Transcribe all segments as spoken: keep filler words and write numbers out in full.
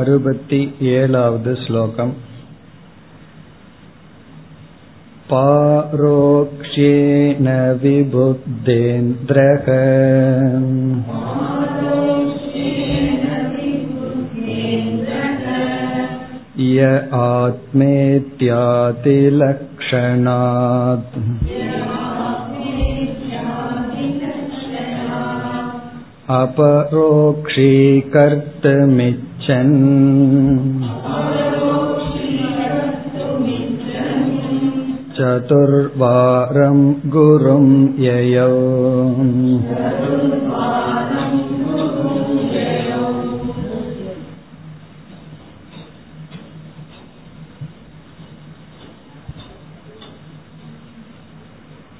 அறுபத்தி ஏழாவது ஸ்லோகம். பாரோக்ஷேன விபுத்தேந்திரக ய ஆத்மேத்யாதி லக்ஷணாத் அபரோக்ஷீகர்த்தமிச்ச சதுர்வாரம் குரும் யயௌ.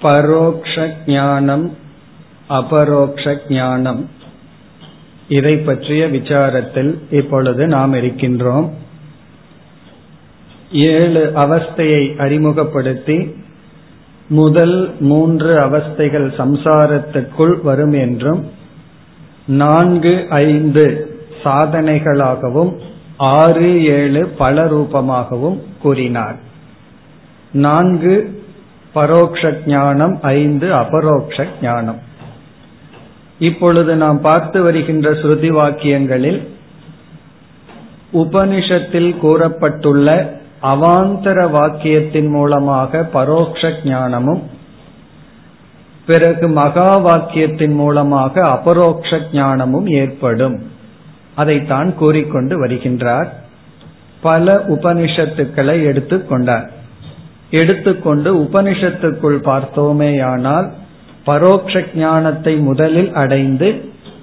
பரோக்ஷ ஞானம் அபரோக்ஷ ஞானம் இதை பற்றிய விசாரத்தில் இப்பொழுது நாம் இருக்கின்றோம். ஏழு அவஸ்தையை அறிமுகப்படுத்தி முதல் மூன்று அவஸ்தைகள் சம்சாரத்திற்குள் வரும் என்றும், நான்கு ஐந்து சாதனைகளாகவும், ஆறு ஏழு பல ரூபமாகவும் கூறினார். நான்கு பரோக்ஷ ஞானம், ஐந்து அபரோக்ஷ ஞானம். இப்பொழுது நாம் பார்த்து வருகின்ற ஸ்ருதி வாக்கியங்களில் உபனிஷத்தில் கூறப்பட்டுள்ள அவாந்தர வாக்கியத்தின் மூலமாக பரோக்ஷ ஞானமும், பிறகு மகா வாக்கியத்தின் மூலமாக அபரோக்ஷ ஞானமும் ஏற்படும். அதைத்தான் கூறிக்கொண்டு வருகின்றார். பல உபனிஷத்துக்களை எடுத்துக்கொண்டார். எடுத்துக்கொண்டு உபனிஷத்துக்குள் பார்த்தோமேயானால் பரோக்ஷ ஞானத்தை முதலில் அடைந்து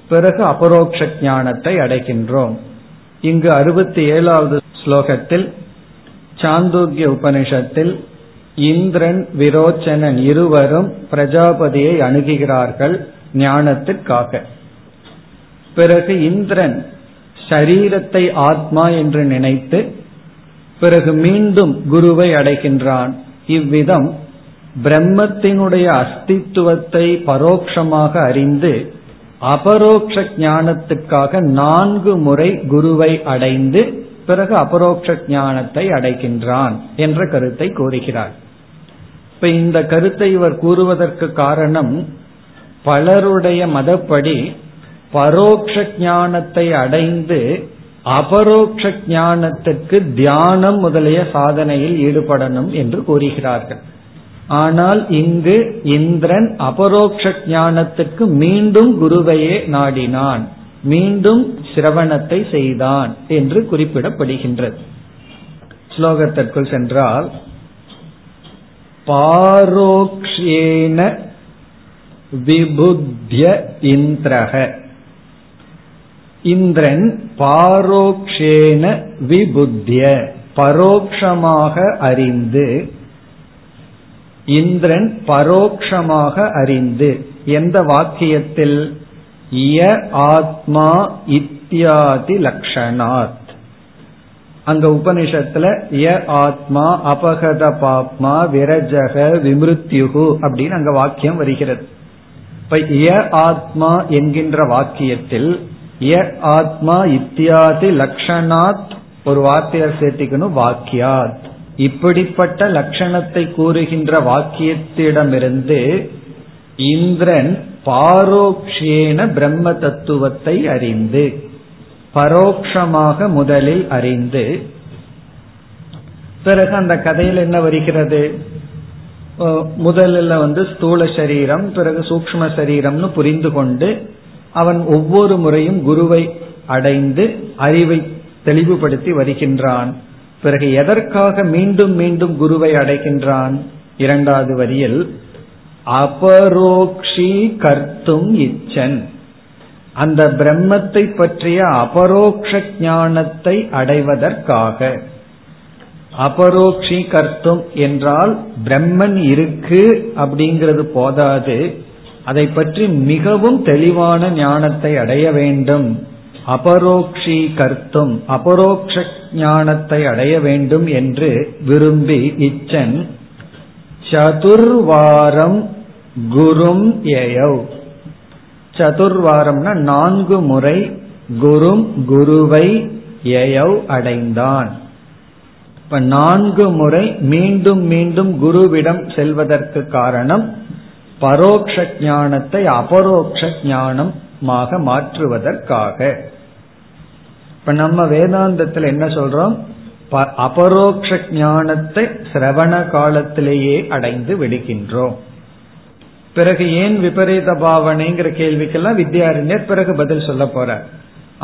பிறகு அபரோக்ஷ ஞானத்தை அடைகின்றோம். இங்கு அறுபத்தி ஏழாவது ஸ்லோகத்தில் சாந்தோக்கிய உபனிஷத்தில் இந்திரன் விரோச்சனன் இருவரும் பிரஜாபதியை அணுகுகிறார்கள் ஞானத்திற்காக. பிறகு இந்திரன் சரீரத்தை ஆத்மா என்று நினைத்து பிறகு மீண்டும் குருவை அடைகின்றான். இவ்விதம் பிரம்மத்தினுடைய அஸ்தித்துவத்தை பரோட்சமாக அறிந்து அபரோக்ஷ ஞானத்துக்காக நான்கு முறை குருவை அடைந்து பிறகு அபரோக்ஷ ஞானத்தை அடைகின்றான் என்ற கருத்தை கூறுகிறார். இப்ப இந்த கருத்தை இவர் கூறுவதற்கு காரணம், பலருடைய மதப்படி பரோக்ஷ ஞானத்தை அடைந்து அபரோக்ஷ ஞானத்திற்கு தியானம் முதலிய சாதனையில் ஈடுபடணும் என்று கூறுகிறார்கள். ஆனால் இங்கு இந்திரன் அபரோக்ஷ ஞானத்துக்கு மீண்டும் குருவையே நாடினான், மீண்டும் சிரவணத்தை செய்தான் என்று குறிப்பிடப்படுகின்றது. ஸ்லோகத்திற்குள் சென்றால் பாரோக்ஷேன விபுத்ய இந்திரஹ. இந்திரன் பாரோக்ஷேன விபுத்ய பரோக்ஷமாக அறிந்து, இந்திரன் பரோக்ஷமாக அறிந்து எந்த வாக்கியத்தில் ய ஆத்மா இத்தியாதி லக்ஷணாத். அங்க உபனிஷத்துல ய ஆத்மா அபகத பாப்மா விரஜக விமிருத்யுகு அப்படின்னு அங்க வாக்கியம் வருகிறது. இப்ப ய ஆத்மா என்கின்ற வாக்கியத்தில் ய ஆத்மா இத்தியாதி லக்ஷணாத் ஒரு வார்த்தையை சேர்த்திக்கணும், வாக்கியாத். இப்படிப்பட்ட லட்சணத்தை கூறுகின்ற வாக்கியத்திடமிருந்து இந்திரன் பாரோக்ஷேன பிரம்ம தத்துவத்தை அறிந்து, பரோக்ஷமாக முதலில் அறிந்து, பிறகு அந்த கதையில் என்ன வருகிறது, முதலில் வந்து ஸ்தூல சரீரம் பிறகு சூக்ஷ்ம சரீரம்னு புரிந்து கொண்டு அவன் ஒவ்வொரு முறையும் குருவை அடைந்து அறிவை தெளிவுபடுத்தி வருகின்றான். பிறகு எதற்காக மீண்டும் மீண்டும் குருவை அடைகின்றான்? இரண்டாவது வரியில் அபரோக்ஷி கர்த்தும் இச்சன், அந்த பிரம்மத்தை பற்றிய அபரோக்ஷ ஞானத்தை அடைவதற்காக. அபரோக்ஷி கர்த்தும் என்றால் பிரம்மன் இருக்கு அப்படிங்கிறது போதாது, அதை பற்றி மிகவும் தெளிவான ஞானத்தை அடைய வேண்டும். அபரோக்ஷி கர்த்தும் அபரோக்ஷ ஞானத்தை அடைய வேண்டும் என்று விரும்பி இச்சன் சதுர்வாரம் குரும் யயௌ. சதுர்வாரம்னா நான்கு முறை, குரும் குருவை யயவ் அடைந்தான். இப்ப நான்கு முறை மீண்டும் மீண்டும் குருவிடம் செல்வதற்கு காரணம் பரோக்ஷ ஞானத்தை அபரோக்ஷ ஞானமாக மாற்றுவதற்காக. இப்ப நம்ம வேதாந்தத்தில் என்ன சொல்றோம், அபரோக்ஷ ஞானத்தை சிரவண காலத்திலேயே அடைந்து விடுகின்றோம். பிறகு ஏன் விபரீத பாவனைங்கிற கேள்விக்கெல்லாம் வித்யாரண்யர் பிறகு பதில் சொல்ல போறார்.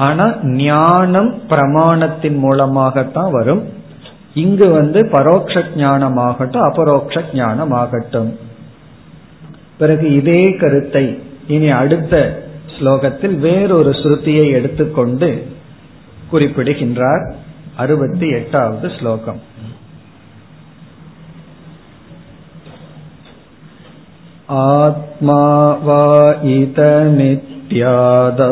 ஆனா ஞானம் பிரமாணத்தின் மூலமாகத்தான் வரும். இங்கு வந்து பரோட்ச ஞானமாகட்டும் அபரோக்ஷ ஞானமாகட்டும். பிறகு இதே கருத்தை இனி அடுத்த ஸ்லோகத்தில் வேறொரு ஸ்ருதியை எடுத்துக்கொண்டு குறிப்பிடுகின்றார். அறுபத்தி எட்டாவது ஸ்லோகம். ஆத்மா வாயித மித்யாதோ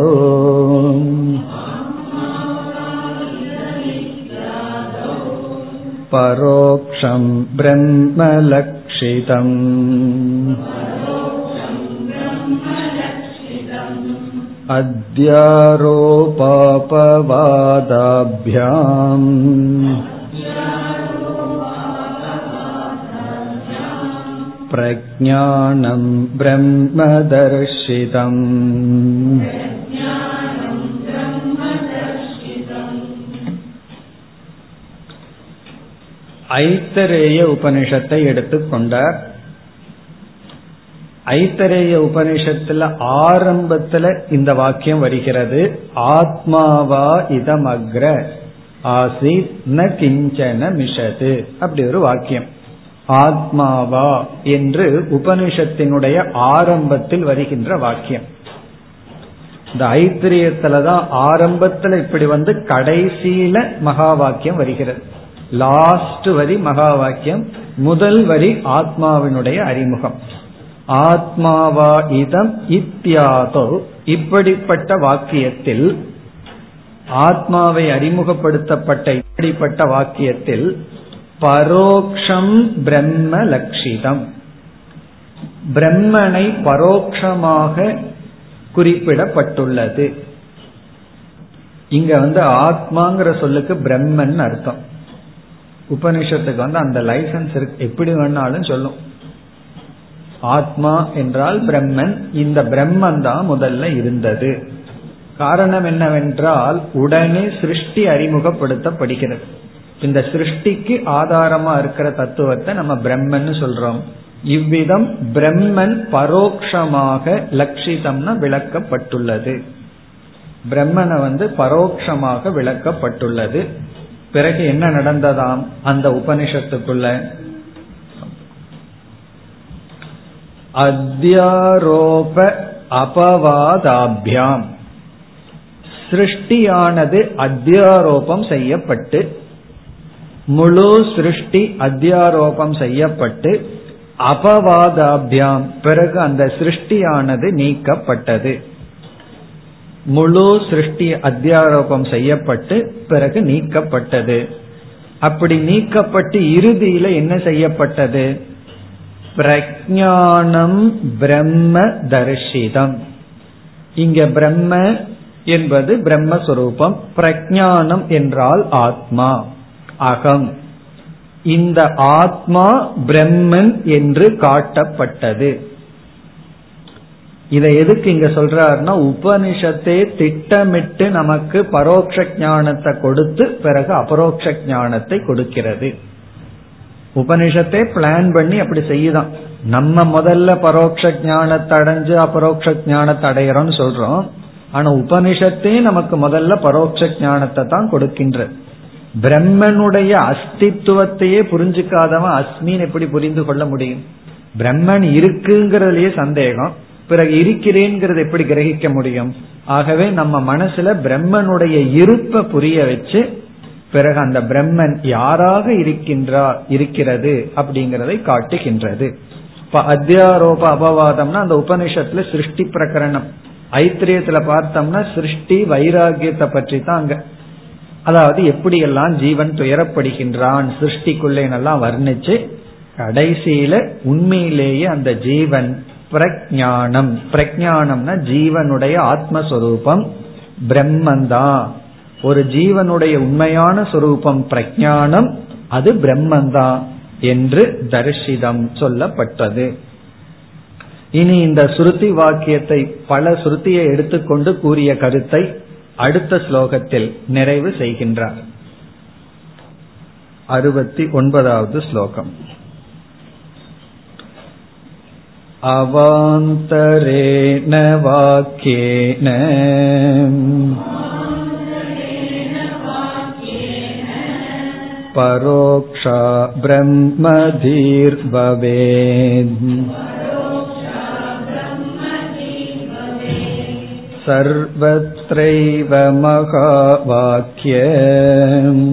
பரோக்ஷம் பிரம்ம லக்ஷிதம் அத்யாரோபாபவாதாப்யாம் பிரஜ்ஞானம் பிரம்ம தர்ஷிதம். ஐத்தரேய உபனிஷத்தை எடுத்துக்கொண்டார். ஐத்தரேய உபனிஷத்துல ஆரம்பத்துல இந்த வாக்கியம் வருகிறது, ஆத்மாவா இதம் அக்ர ஆசீத் ந கிஞ்சன மிஷது. அப்படி ஒரு வாக்கியம் ஆத்மாவா என்று உபனிஷத்தினுடைய ஆரம்பத்தில் வருகின்ற வாக்கியம். இந்த ஐத்திரியத்துலதான் ஆரம்பத்துல இப்படி வந்து கடைசியில மகா வாக்கியம் வருகிறது. லாஸ்ட் வரி மகா வாக்கியம், முதல் வரி ஆத்மாவினுடைய அறிமுகம். ஆத்மாவா இதம் இத்யாதோ, இப்படிப்பட்ட வாக்கியத்தில் ஆத்மாவை அறிமுகப்படுத்தப்பட்ட இப்படிப்பட்ட வாக்கியத்தில் பரோக்ஷம் பிரம்ம லட்சிதம், பிரம்மனை பரோக்ஷமாக குறிப்பிடப்பட்டுள்ளது. இங்க வந்து ஆத்மாங்கிற சொல்லுக்கு பிரம்மன் அர்த்தம். உபனிஷத்துக்கு வந்து அந்த லைசன்ஸ் இருக்கு, எப்படி வேணாலும் சொல்லும். ஆத்மா என்றால் பிரம்மன், இந்த பிரம்மன் தான் முதல்ல இருந்தது. காரணம் என்னவென்றால் உடனே சிருஷ்டி அறிமுகப்படுத்தப்படுகிறது. இந்த சிருஷ்டிக்கு ஆதாரமா இருக்கிற தத்துவத்தை நம்ம பிரம்மன் சொல்றோம். இவ்விதம் பிரம்மன் பரோக்ஷமாக லட்சிதம்னா விளக்கப்பட்டுள்ளது, பிரம்மனை வந்து பரோக்ஷமாக விளக்கப்பட்டுள்ளது. பிறகு என்ன நடந்ததாம் அந்த உபனிஷத்துக்குள்ள, அத்யாரோப அபவாதாபியாம், சிருஷ்டியானது அத்யாரோபம் செய்யப்பட்டு, முழு சிருஷ்டி அத்தியாரோபம் செய்யப்பட்டு அபவாதாபியாம், பிறகு அந்த சிருஷ்டியானது நீக்கப்பட்டது. முழு சிருஷ்டி அத்தியாரோபம் செய்யப்பட்டு பிறகு நீக்கப்பட்டது. அப்படி நீக்கப்பட்டு இறுதியில என்ன செய்யப்பட்டது, பிரஜ்ஞானம் பிரம்ம தர்ஷிதம். இங்க பிரம்ம என்பது பிரம்மஸ்வரூபம், பிரஜ்ஞானம் என்றால் ஆத்மா அகம். இந்த ஆத்மா பிரம்மன் என்று காட்டப்பட்டது. இதை எதுக்கு இங்க சொல்றாருன்னா, உபனிஷத்தை திட்டமிட்டு நமக்கு பரோட்ச ஞானத்தை கொடுத்து பிறகு அபரோக்ஷ ஞானத்தை கொடுக்கிறது. உபனிஷத்தை பிளான் பண்ணி அப்படி செய்யுதான். நம்ம முதல்ல பரோட்ச ஞானத்தை அடைஞ்சு அபரோக்ஷ ஞானத்தை அடையிறோம்னு சொல்றோம். ஆனா உபனிஷத்தே நமக்கு முதல்ல பரோட்ச ஞானத்தை தான் கொடுக்கின்றது. பிரம்மனுடைய அஸ்தித்துவத்தையே புரிஞ்சுக்காதவன் அஸ்மின் எப்படி புரிந்து கொள்ள முடியும்? பிரம்மன் இருக்குங்கிறதுலயே சந்தேகம், பிறகு இருக்கிறேங்கிறது எப்படி கிரகிக்க முடியும்? ஆகவே நம்ம மனசுல பிரம்மனுடைய இருப்பை புரிய வச்சு பிறகு அந்த பிரம்மன் யாராக இருக்கின்றார் இருக்கிறது அப்படிங்கறதை காட்டுகின்றது. இப்ப அத்தியாரோப அபவாதம்னா அந்த உபனிஷத்துல சிருஷ்டி பிரகரணம். ஐத்திரியத்துல பார்த்தோம்னா சிருஷ்டி வைராகியத்தை பற்றி தான் அங்க, அதாவது எப்படியெல்லாம் ஜீவன் துயரப்படுகின்றான் சிருஷ்டிக்குள்ளே எல்லாம் வர்ணிச்சு, கடைசியில உண்மையிலேயே அந்த ஜீவன் பிரஜ்ஞானம், பிரஜ்ஞானம்னா ஜீவனுடைய ஆத்மஸ்வரூபம் பிரம்மந்தான், ஒரு ஜீவனுடைய உண்மையான சொரூபம் பிரஞானம், அது பிரம்மந்தான் என்று தரிசிதம் சொல்லப்பட்டது. இனி இந்த ஸ்ருதி வாக்கியத்தை, பல ஸ்ருதியை எடுத்துக்கொண்டு கூறிய கருத்தை அடுத்த ஸ்லோகத்தில் நிறைவு செய்கின்றார். அறுபத்தி ஒன்பதாவது ஸ்லோகம். அவாந்தரேன வாக்கேன பரோக்ஷா பிரம்மதீர் பவேத் சர்வத்ரைவ மகா வாக்யம்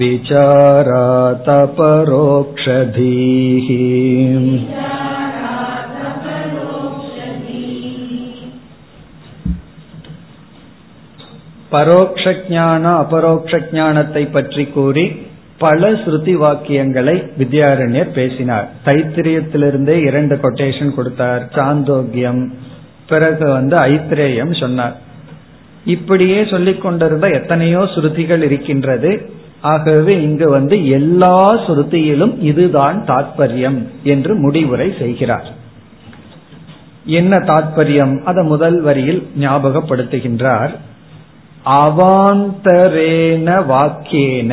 விசாராத் பரோக்ஷதீஹி. பரோக்ஷ ஞான அபரோக்ஷ ஞானத்தை பற்றி கூறி பல ஸ்ருதி வாக்கியங்களை வித்யாரண்யர் பேசினார். தைத்திரியத்திலிருந்தே இரண்டு கொட்டேஷன் கொடுத்தார், சாந்தோக்கியம், பிறகு வந்து ஐத்திரேயம் சொன்னார். இப்படியே சொல்லிக் கொண்டிருந்த எத்தனையோ ஸ்ருதிகள் இருக்கின்றது. ஆகவே இங்கு வந்து எல்லா ஸ்ருதியிலும் இதுதான் தாத்பர்யம் என்று முடிவுரை செய்கிறார். என்ன தாத்பர்யம்? அதை முதல் வரியில் ஞாபகப்படுத்துகின்றார். அவாந்தரேன வாக்கியேன,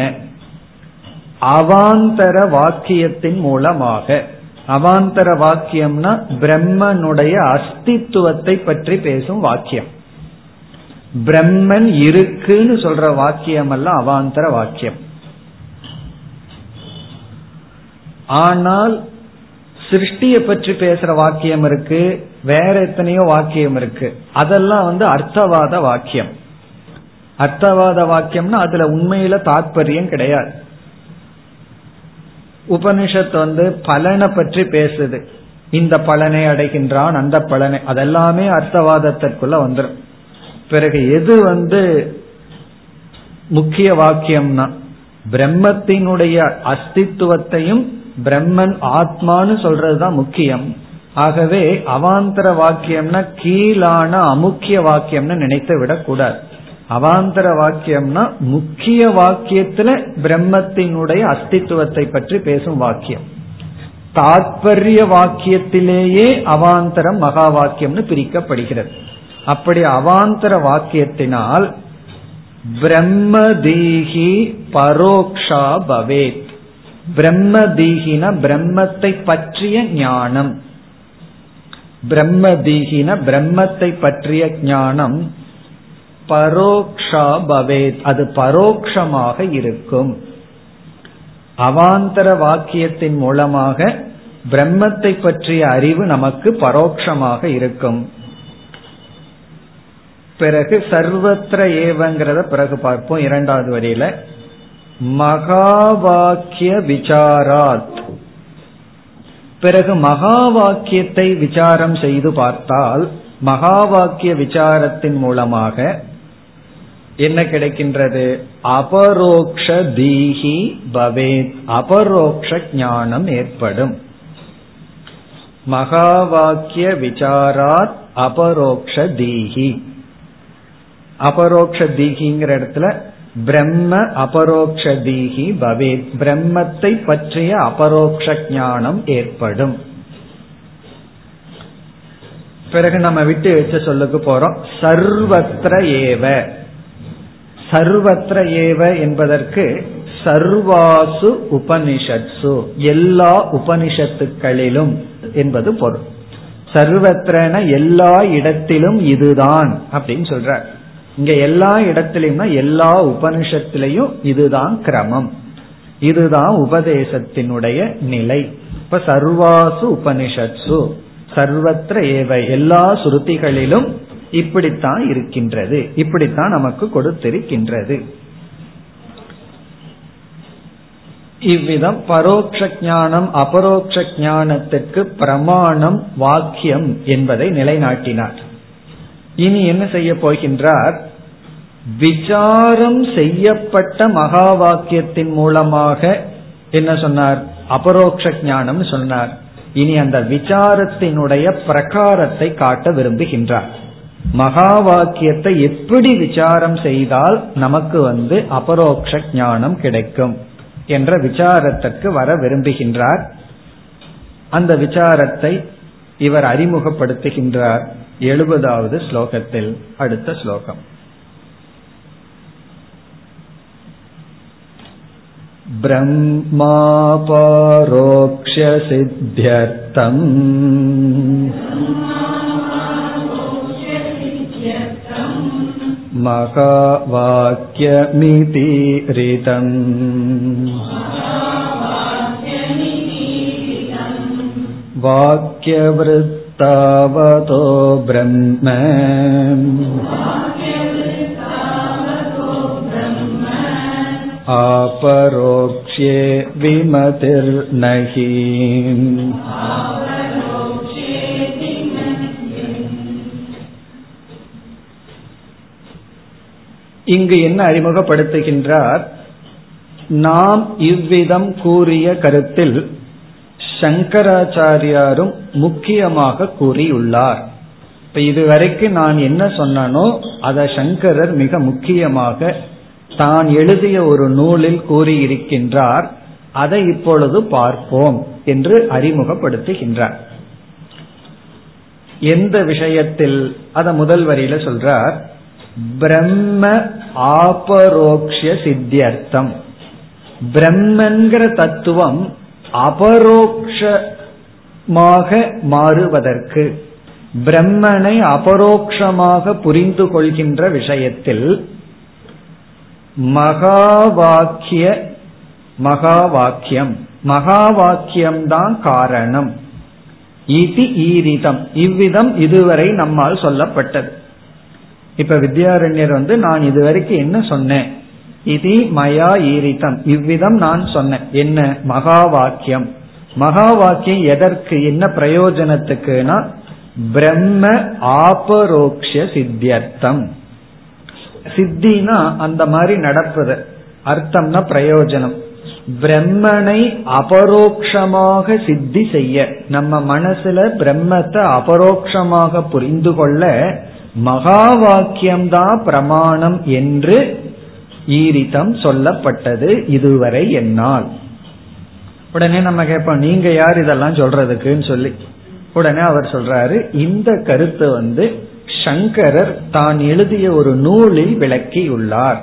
அவாந்தர வாக்கியத்தின் மூலமாக. அவாந்தர வாக்கியம்னா பிரம்மனுடைய அஸ்தித்துவத்தை பற்றி பேசும் வாக்கியம். பிரம்மன் இருக்குன்னு சொல்ற வாக்கியம் அல்ல அவாந்தர வாக்கியம். ஆனால் சிருஷ்டியை பற்றி பேசுற வாக்கியம் இருக்கு, வேற எத்தனையோ வாக்கியம் இருக்கு. அதெல்லாம் வந்து அர்த்தவாத வாக்கியம். அர்த்தவாத வாக்கியம்னா அதுல உண்மையில தாத்பர்யம் கிடையாது. உபனிஷத்து வந்து பலனை பற்றி பேசுது, இந்த பலனை அடைகின்றான், அந்த பலனை, அதெல்லாமே அர்த்தவாதத்திற்குள்ள வந்துடும். பிறகு எது வந்து முக்கிய வாக்கியம்னா பிரம்மத்தினுடைய அஸ்தித்துவத்தையும் பிரம்மன் ஆத்மான்னு சொல்றதுதான் முக்கியம். ஆகவே அவாந்தர வாக்கியம்னா கீழான அமுக்கிய வாக்கியம்னு நினைத்து விடக்கூடாது. அவாந்தர வாக்கியம்னா முக்கிய வாக்கியத்துல பிரம்மத்தினுடைய அஸ்தித்துவத்தை பற்றி பேசும் வாக்கியம். தாத்பர்ய வாக்கியத்திலேயே அவாந்தரம் மகா வாக்கியம்னு பிரிக்கப்படுகிறது. அப்படி அவாந்தர வாக்கியத்தினால் பிரம்மதீஹி பரோக்ஷா பவேத். பிரம்மதீஹின பிரம்மத்தை பற்றிய ஞானம், பிரம்மதீஹின பிரம்மத்தை பற்றிய ஞானம், பரோக்ஷா பவேத் அது பரோக்ஷமாக இருக்கும். அவாந்தர வாக்கியத்தின் மூலமாக பிரம்மத்தை பற்றிய அறிவு நமக்கு பரோக்ஷமாக இருக்கும். பிறகு சர்வத்திர ஏவங்கிறத பிறகு பார்ப்போம். இரண்டாவது வரியில மகா வாக்கிய விசாராத், பிறகு மகா வாக்கியத்தை விசாரம் செய்து பார்த்தால் மகா வாக்கிய விசாரத்தின் மூலமாக என்ன கிடைக்கின்றது? அபரோக்ஷ தீஹி பவேத், அபரோக்ஷ ஞானம் ஏற்படும். மகா வாக்கிய விசாராத் அபரோக்ஷ தீஹி. அபரோக்ஷ தீஹிங்கிற இடத்துல பிரம்ம அபரோக்ஷ தீஹி பவேத், பிரம்மத்தை பற்றிய அபரோக்ஷ ஞானம் ஏற்படும். பிறகு நம்ம விட்டு வச்ச சொல்லுக்கு போறோம், சர்வத்ர ஏவ. சர்வத்ர ஏவ என்பதற்கு சர்வாசு உபனிஷத்சு, எல்லா உபனிஷத்துக்களிலும் என்பது பொருள். சர்வத்ரன எல்லா இடத்திலும் இதுதான் அப்படின்னு சொல்ற. இங்க எல்லா இடத்திலையும்னா எல்லா உபனிஷத்திலையும் இதுதான் கிரமம், இதுதான் உபதேசத்தினுடைய நிலை. இப்ப சர்வாசு உபனிஷத்சு, சர்வத்திர ஏவ எல்லா சுருதிகளிலும் இப்படித்தான் இருக்கின்றது, இப்படித்தான் நமக்கு கொடுத்திருக்கின்றது. இவ்விதம் பரோக்ஷ ஞானம் அபரோக்ஷ ஞானத்திற்கு பிரமாணம் வாக்கியம் என்பதை நிலைநாட்டினார். இனி என்ன செய்ய போகின்றார்? விசாரம் செய்யப்பட்ட மகா வாக்கியத்தின் மூலமாக என்ன சொன்னார்? அபரோக்ஷ ஞானம் சொன்னார். இனி அந்த விசாரத்தினுடைய பிரகாரத்தை காட்ட விரும்புகின்றார். மகா வாக்கியத்தை எப்படி விசாரம் செய்தால் நமக்கு வந்து அபரோக்ஷ ஞானம் கிடைக்கும் என்ற விசாரத்திற்கு வர விரும்புகின்றார். அந்த விசாரத்தை இவர் அறிமுகப்படுத்துகின்றார் எழுபதாவது ஸ்லோகத்தில். அடுத்த ஸ்லோகம் பிரம்மாபரோக்ஷ சித்யர்த்தம் மகா வாக்கியமிதி ரிதம். வாக்கியவருத்தாவதோ பிரம்ம ஆபரோக்ஷே விமதிர்நஹி. இங்கு என்ன அறிமுகப்படுத்துகின்றார்? நாம் இவ்விதம் கூறிய கருத்தில் சங்கராச்சாரியாரும் முக்கியமாக கூறியுள்ளார். இப்ப இதுவரைக்கும் நான் என்ன சொன்னனோ அதை சங்கரர் மிக முக்கியமாக தான் எழுதிய ஒரு நூலில் கூறியிருக்கின்றார். அதை இப்பொழுது பார்ப்போம் என்று அறிமுகப்படுத்துகின்றார். எந்த விஷயத்தில்? அத முதல் வரியில சொல்றார், பிரம்ம ஆபரோக்ஷ சித்தியர்த்தம். பிரம்மங்கிற தத்துவம் அபரோக்ஷமாக மாறுவதற்கு, பிரம்மனை அபரோக்ஷமாக புரிந்து கொள்கின்ற விஷயத்தில் மகா வாக்கிய மகா வாக்கியம் மகா வாக்கியம்தான் காரணம். இதி ஈரிதம், இவ்விதம் இதுவரை நம்மால் சொல்லப்பட்டது. இப்ப வித்யாரண்யர் வந்து நான் இதுவரைக்கும் என்ன சொன்னேன், இது மயா ஈரிதம், இவ்விதம் நான் சொன்னேன். என்ன? மகா வாக்கியம். மகா வாக்கியம் எதற்கு, என்ன பிரயோஜனத்துக்குனா பிரம்ம ஆபரோக்ஷ சித்தியர்த்தம். சித்தினா அந்த மாதிரி நடப்பது, அர்த்தம்னா பிரயோஜனம். பிரம்மனை அபரோக்ஷமாக சித்தி செய்ய, நம்ம மனசுல பிரம்மத்தை அபரோக்ஷமாக புரிந்து கொள்ள மகா வாக்கியம்தான் பிரமாணம் என்று ஈரிதம் சொல்லப்பட்டது இதுவரை என்னால். உடனே நம்ம கேட்போம், நீங்க யார் இதெல்லாம் சொல்றதுக்குன்னு சொல்லி. உடனே அவர் சொல்றாரு, இந்த கருத்து வந்து சங்கரர் தான் எழுதிய ஒரு நூலில் விளக்கியுள்ளார்.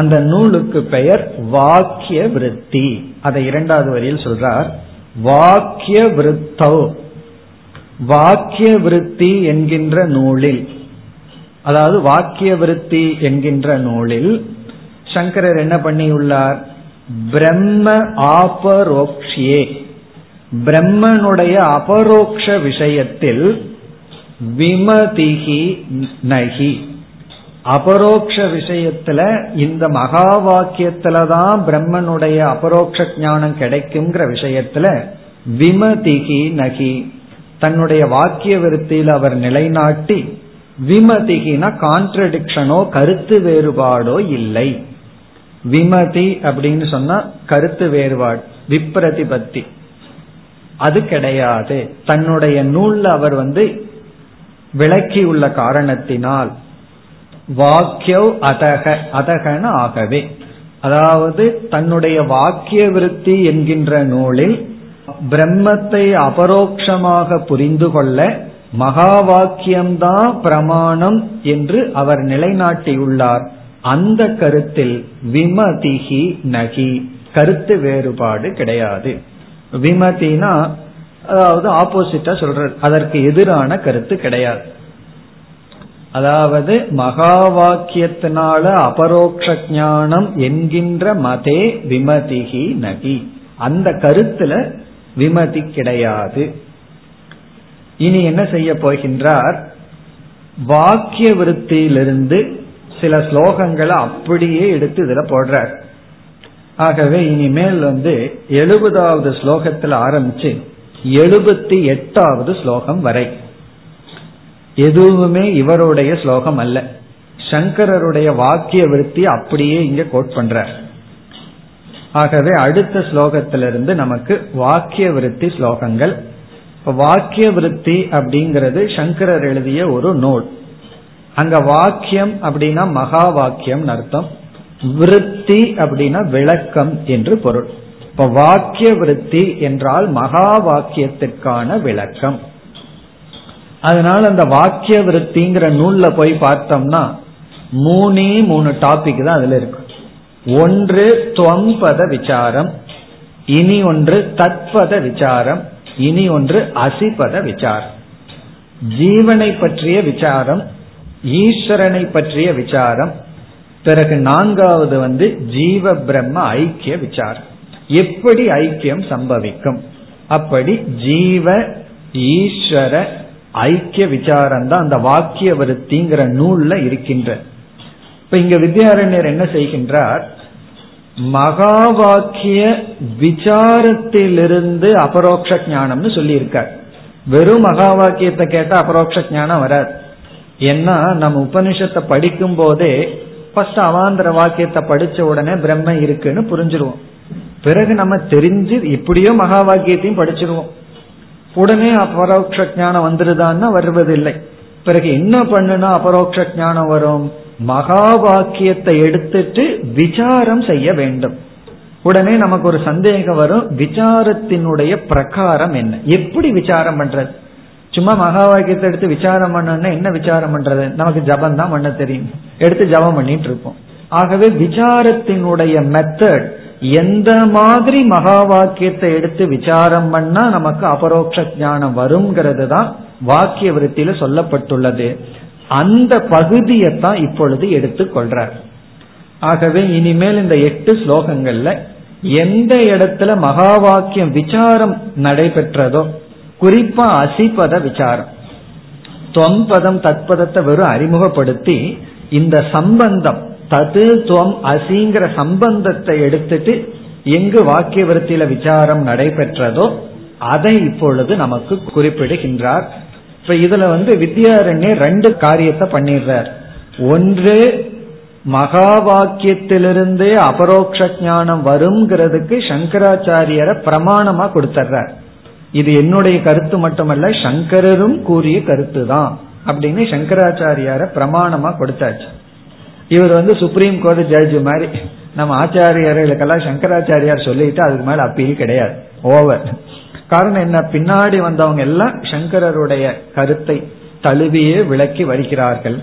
அந்த நூலுக்கு பெயர் வாக்கிய விருத்தி. அதை இரண்டாவது வரியில் சொல்றார், வாக்கிய விருத்தோ. வாக்கிய விருத்தி என்கின்ற நூலில், அதாவது வாக்கிய விருத்தி என்கின்ற நூலில் சங்கரர் என்ன பண்ணியுள்ளார்? பிரம்ம ஆபரோக்ஷே, பிரம்மனுடைய அபரோக்ஷ விஷயத்தில் விமதிஹி நஹி, அபரோக்ஷ விஷயத்துல இந்த மகா வாக்கியத்துலதான் பிரம்மனுடைய அபரோக்ஷ ஞானம் கிடைக்கும்ங்கிற விஷயத்துல விமதிஹி நஹி, தன்னுடைய வாக்கிய விருத்தியில் அவர் நிலைநாட்டி, விமதிகினா கான்ட்ரடிக்ஷனோ கருத்து வேறுபாடோ இல்லை. விமதி அப்படின்னு சொன்னா கருத்து வேறுபாடு, விப்ரதிபத்தி, அது கிடையாது. தன்னுடைய நூல்ல அவர் வந்து விளக்கியுள்ள காரணத்தினால் வாக்கிய அதக, அதகன ஆகவே, அதாவது தன்னுடைய வாக்கிய விருத்தி என்கின்ற நூலில் பிரம்மத்தை அபரோக்ஷமாக புரிந்து கொள்ள மகா வாக்கியம்தான் பிரமாணம் என்று அவர் நிலைநாட்டியுள்ளார். அந்த கருத்தில் விமதிஹி நகி, கருத்து வேறுபாடு கிடையாது. விமதினா அதாவது ஆப்போசிட்டா சொல்றது, அதற்கு எதிரான கருத்து கிடையாது. அதாவது மகா வாக்கியத்தினால அபரோக்ஷ ஞானம் என்கின்ற மதே விமதிஹி நகி, அந்த கருத்துல விமதி கிடையாது. இனி என்ன செய்ய போகின்றார்? வாக்கிய விருத்தியிலிருந்து சில ஸ்லோகங்களை அப்படியே எடுத்து இதுல போடுறார். ஆகவே இனிமேல் வந்து எழுபதாவது ஸ்லோகத்தில் ஆரம்பிச்சு எழுபத்தி எட்டாவது ஸ்லோகம் வரை எதுவுமே இவருடைய ஸ்லோகம் அல்ல. சங்கரருடைய வாக்கிய விருத்தி அப்படியே இங்க கோட் பண்றார். ஆகவே அடுத்த ஸ்லோகத்திலிருந்து நமக்கு வாக்கிய விருத்தி ஸ்லோகங்கள். வாக்கிய விருத்தி அப்படிங்கிறது சங்கரர் எழுதிய ஒரு நூல். அங்க வாக்கியம் அப்படின்னா மகா வாக்கியம் அர்த்தம், விருத்தி அப்படின்னா விளக்கம் என்று பொருள். இப்ப வாக்கிய விருத்தி என்றால் மகா வாக்கியத்திற்கான விளக்கம். அதனால அந்த வாக்கிய விருத்திங்கிற நூல்ல போய் பார்த்தோம்னா மூணே மூணு டாபிக் தான் அதுல இருக்கு. ஒன்று துவம்பத விசாரம், இனி ஒன்று தத்பத விசாரம், இனி ஒன்று அசிபத விசாரம். ஜீவனை பற்றிய விசாரம், ஈஸ்வரனை பற்றிய விசாரம், பிறகு நான்காவது வந்து ஜீவ பிரம்ம ஐக்கிய விசாரம். எப்படி ஐக்கியம் சம்பவிக்கும்? அப்படி ஜீவ ஈஸ்வர ஐக்கிய விசாரம் தான் அந்த வாக்கிய விருத்திங்கிற நூல்ல இருக்கின்ற. இப்ப இங்க வித்யாரண்யர் என்ன செய்கின்றார், மகா வாக்கிய விசாரத்திலிருந்து அபரோக்ஷ ஞானம்னு சொல்லி இருக்கார். வெறும் மகா வாக்கியத்தை கேட்டா அபரோக்ஷ ஞானம் வராது. ஏன்னா நம்ம உபனிஷத்தை படிக்கும் போதே ஃபர்ஸ்ட் அவாந்தர வாக்கியத்தை படிச்ச உடனே பிரம்ம இருக்குன்னு புரிஞ்சிருவோம். பிறகு நம்ம தெரிஞ்சு இப்படியோ மகா வாக்கியத்தையும் படிச்சிருவோம். உடனே அபரோக்ஷ ஞானம் வந்துருதான்னா வருவதில்லை. பிறகு என்ன பண்ணுனா அபரோக்ஷ ஞானம் வரும்? மகா வாக்கியத்தை எடுத்துட்டு விசாரம் செய்ய வேண்டும். உடனே நமக்கு ஒரு சந்தேகம் வரும், விசாரத்தினுடைய பிரகாரம் என்ன, எப்படி விசாரம் பண்றது? சும்மா மகா வாக்கியத்தை எடுத்து விசாரம் பண்ணா என்ன விசாரம் பண்றது? நமக்கு ஜபம் தான் பண்ண தெரியும், எடுத்து ஜபம் பண்ணிட்டு இருப்போம். ஆகவே விசாரத்தினுடைய மெத்தட், எந்த மாதிரி மகா வாக்கியத்தை எடுத்து விசாரம் பண்ணா நமக்கு அபரோக்ஷ ஞானம் வரும்ங்கிறது தான் வாக்கிய விருத்தியில சொல்லப்பட்டுள்ளது. அந்த பகுதியத்தான் இப்பொழுது எடுத்துக்கொள்றார். ஆகவே இனிமேல் இந்த எட்டு ஸ்லோகங்கள்ல எந்த இடத்துல மகா வாக்கியம் விசாரம் நடைபெற்றதோ, குறிப்பா அசிபத விசாரம், தொம்பதம் தத்பதத்தை வெறும் அறிமுகப்படுத்தி இந்த சம்பந்தம் தது துவம் அசிங்கிற சம்பந்தத்தை எடுத்துட்டு எங்கு வாக்கிய விருத்தியில விசாரம் நடைபெற்றதோ அதை இப்பொழுது நமக்கு குறிப்பிடுகின்றார். இப்ப இதுல வந்து வித்யாரண்யர் ரெண்டு காரியத்தை பண்ணிடுறார். ஒன்று மகா வாக்கியத்திலிருந்து அபரோக்ஷ ஞானம் வரும்ங்கிறதுக்கு சங்கராச்சாரியரை பிரமாணமா கொடுத்துறார். இது என்னுடைய கருத்து மட்டுமல்ல, சங்கரரும் கூறிய கருத்து தான் அப்படின்னு சங்கராச்சாரியார பிரமாணமா கொடுத்தாச்சு. இவர் வந்து சுப்ரீம் கோர்ட் ஜட்ஜு மாதிரி, நம்ம ஆச்சாரியர்களுக்கெல்லாம் சங்கராச்சாரியார் சொல்லிட்டு அதுக்கு மேல அப்பீல் கிடையாது, ஓவர். காரணம் என்ன, பின்னாடி வந்தவங்க எல்லாம் சங்கரருடைய கருத்தை தழுவியே விளக்கி வருகிறார்கள்.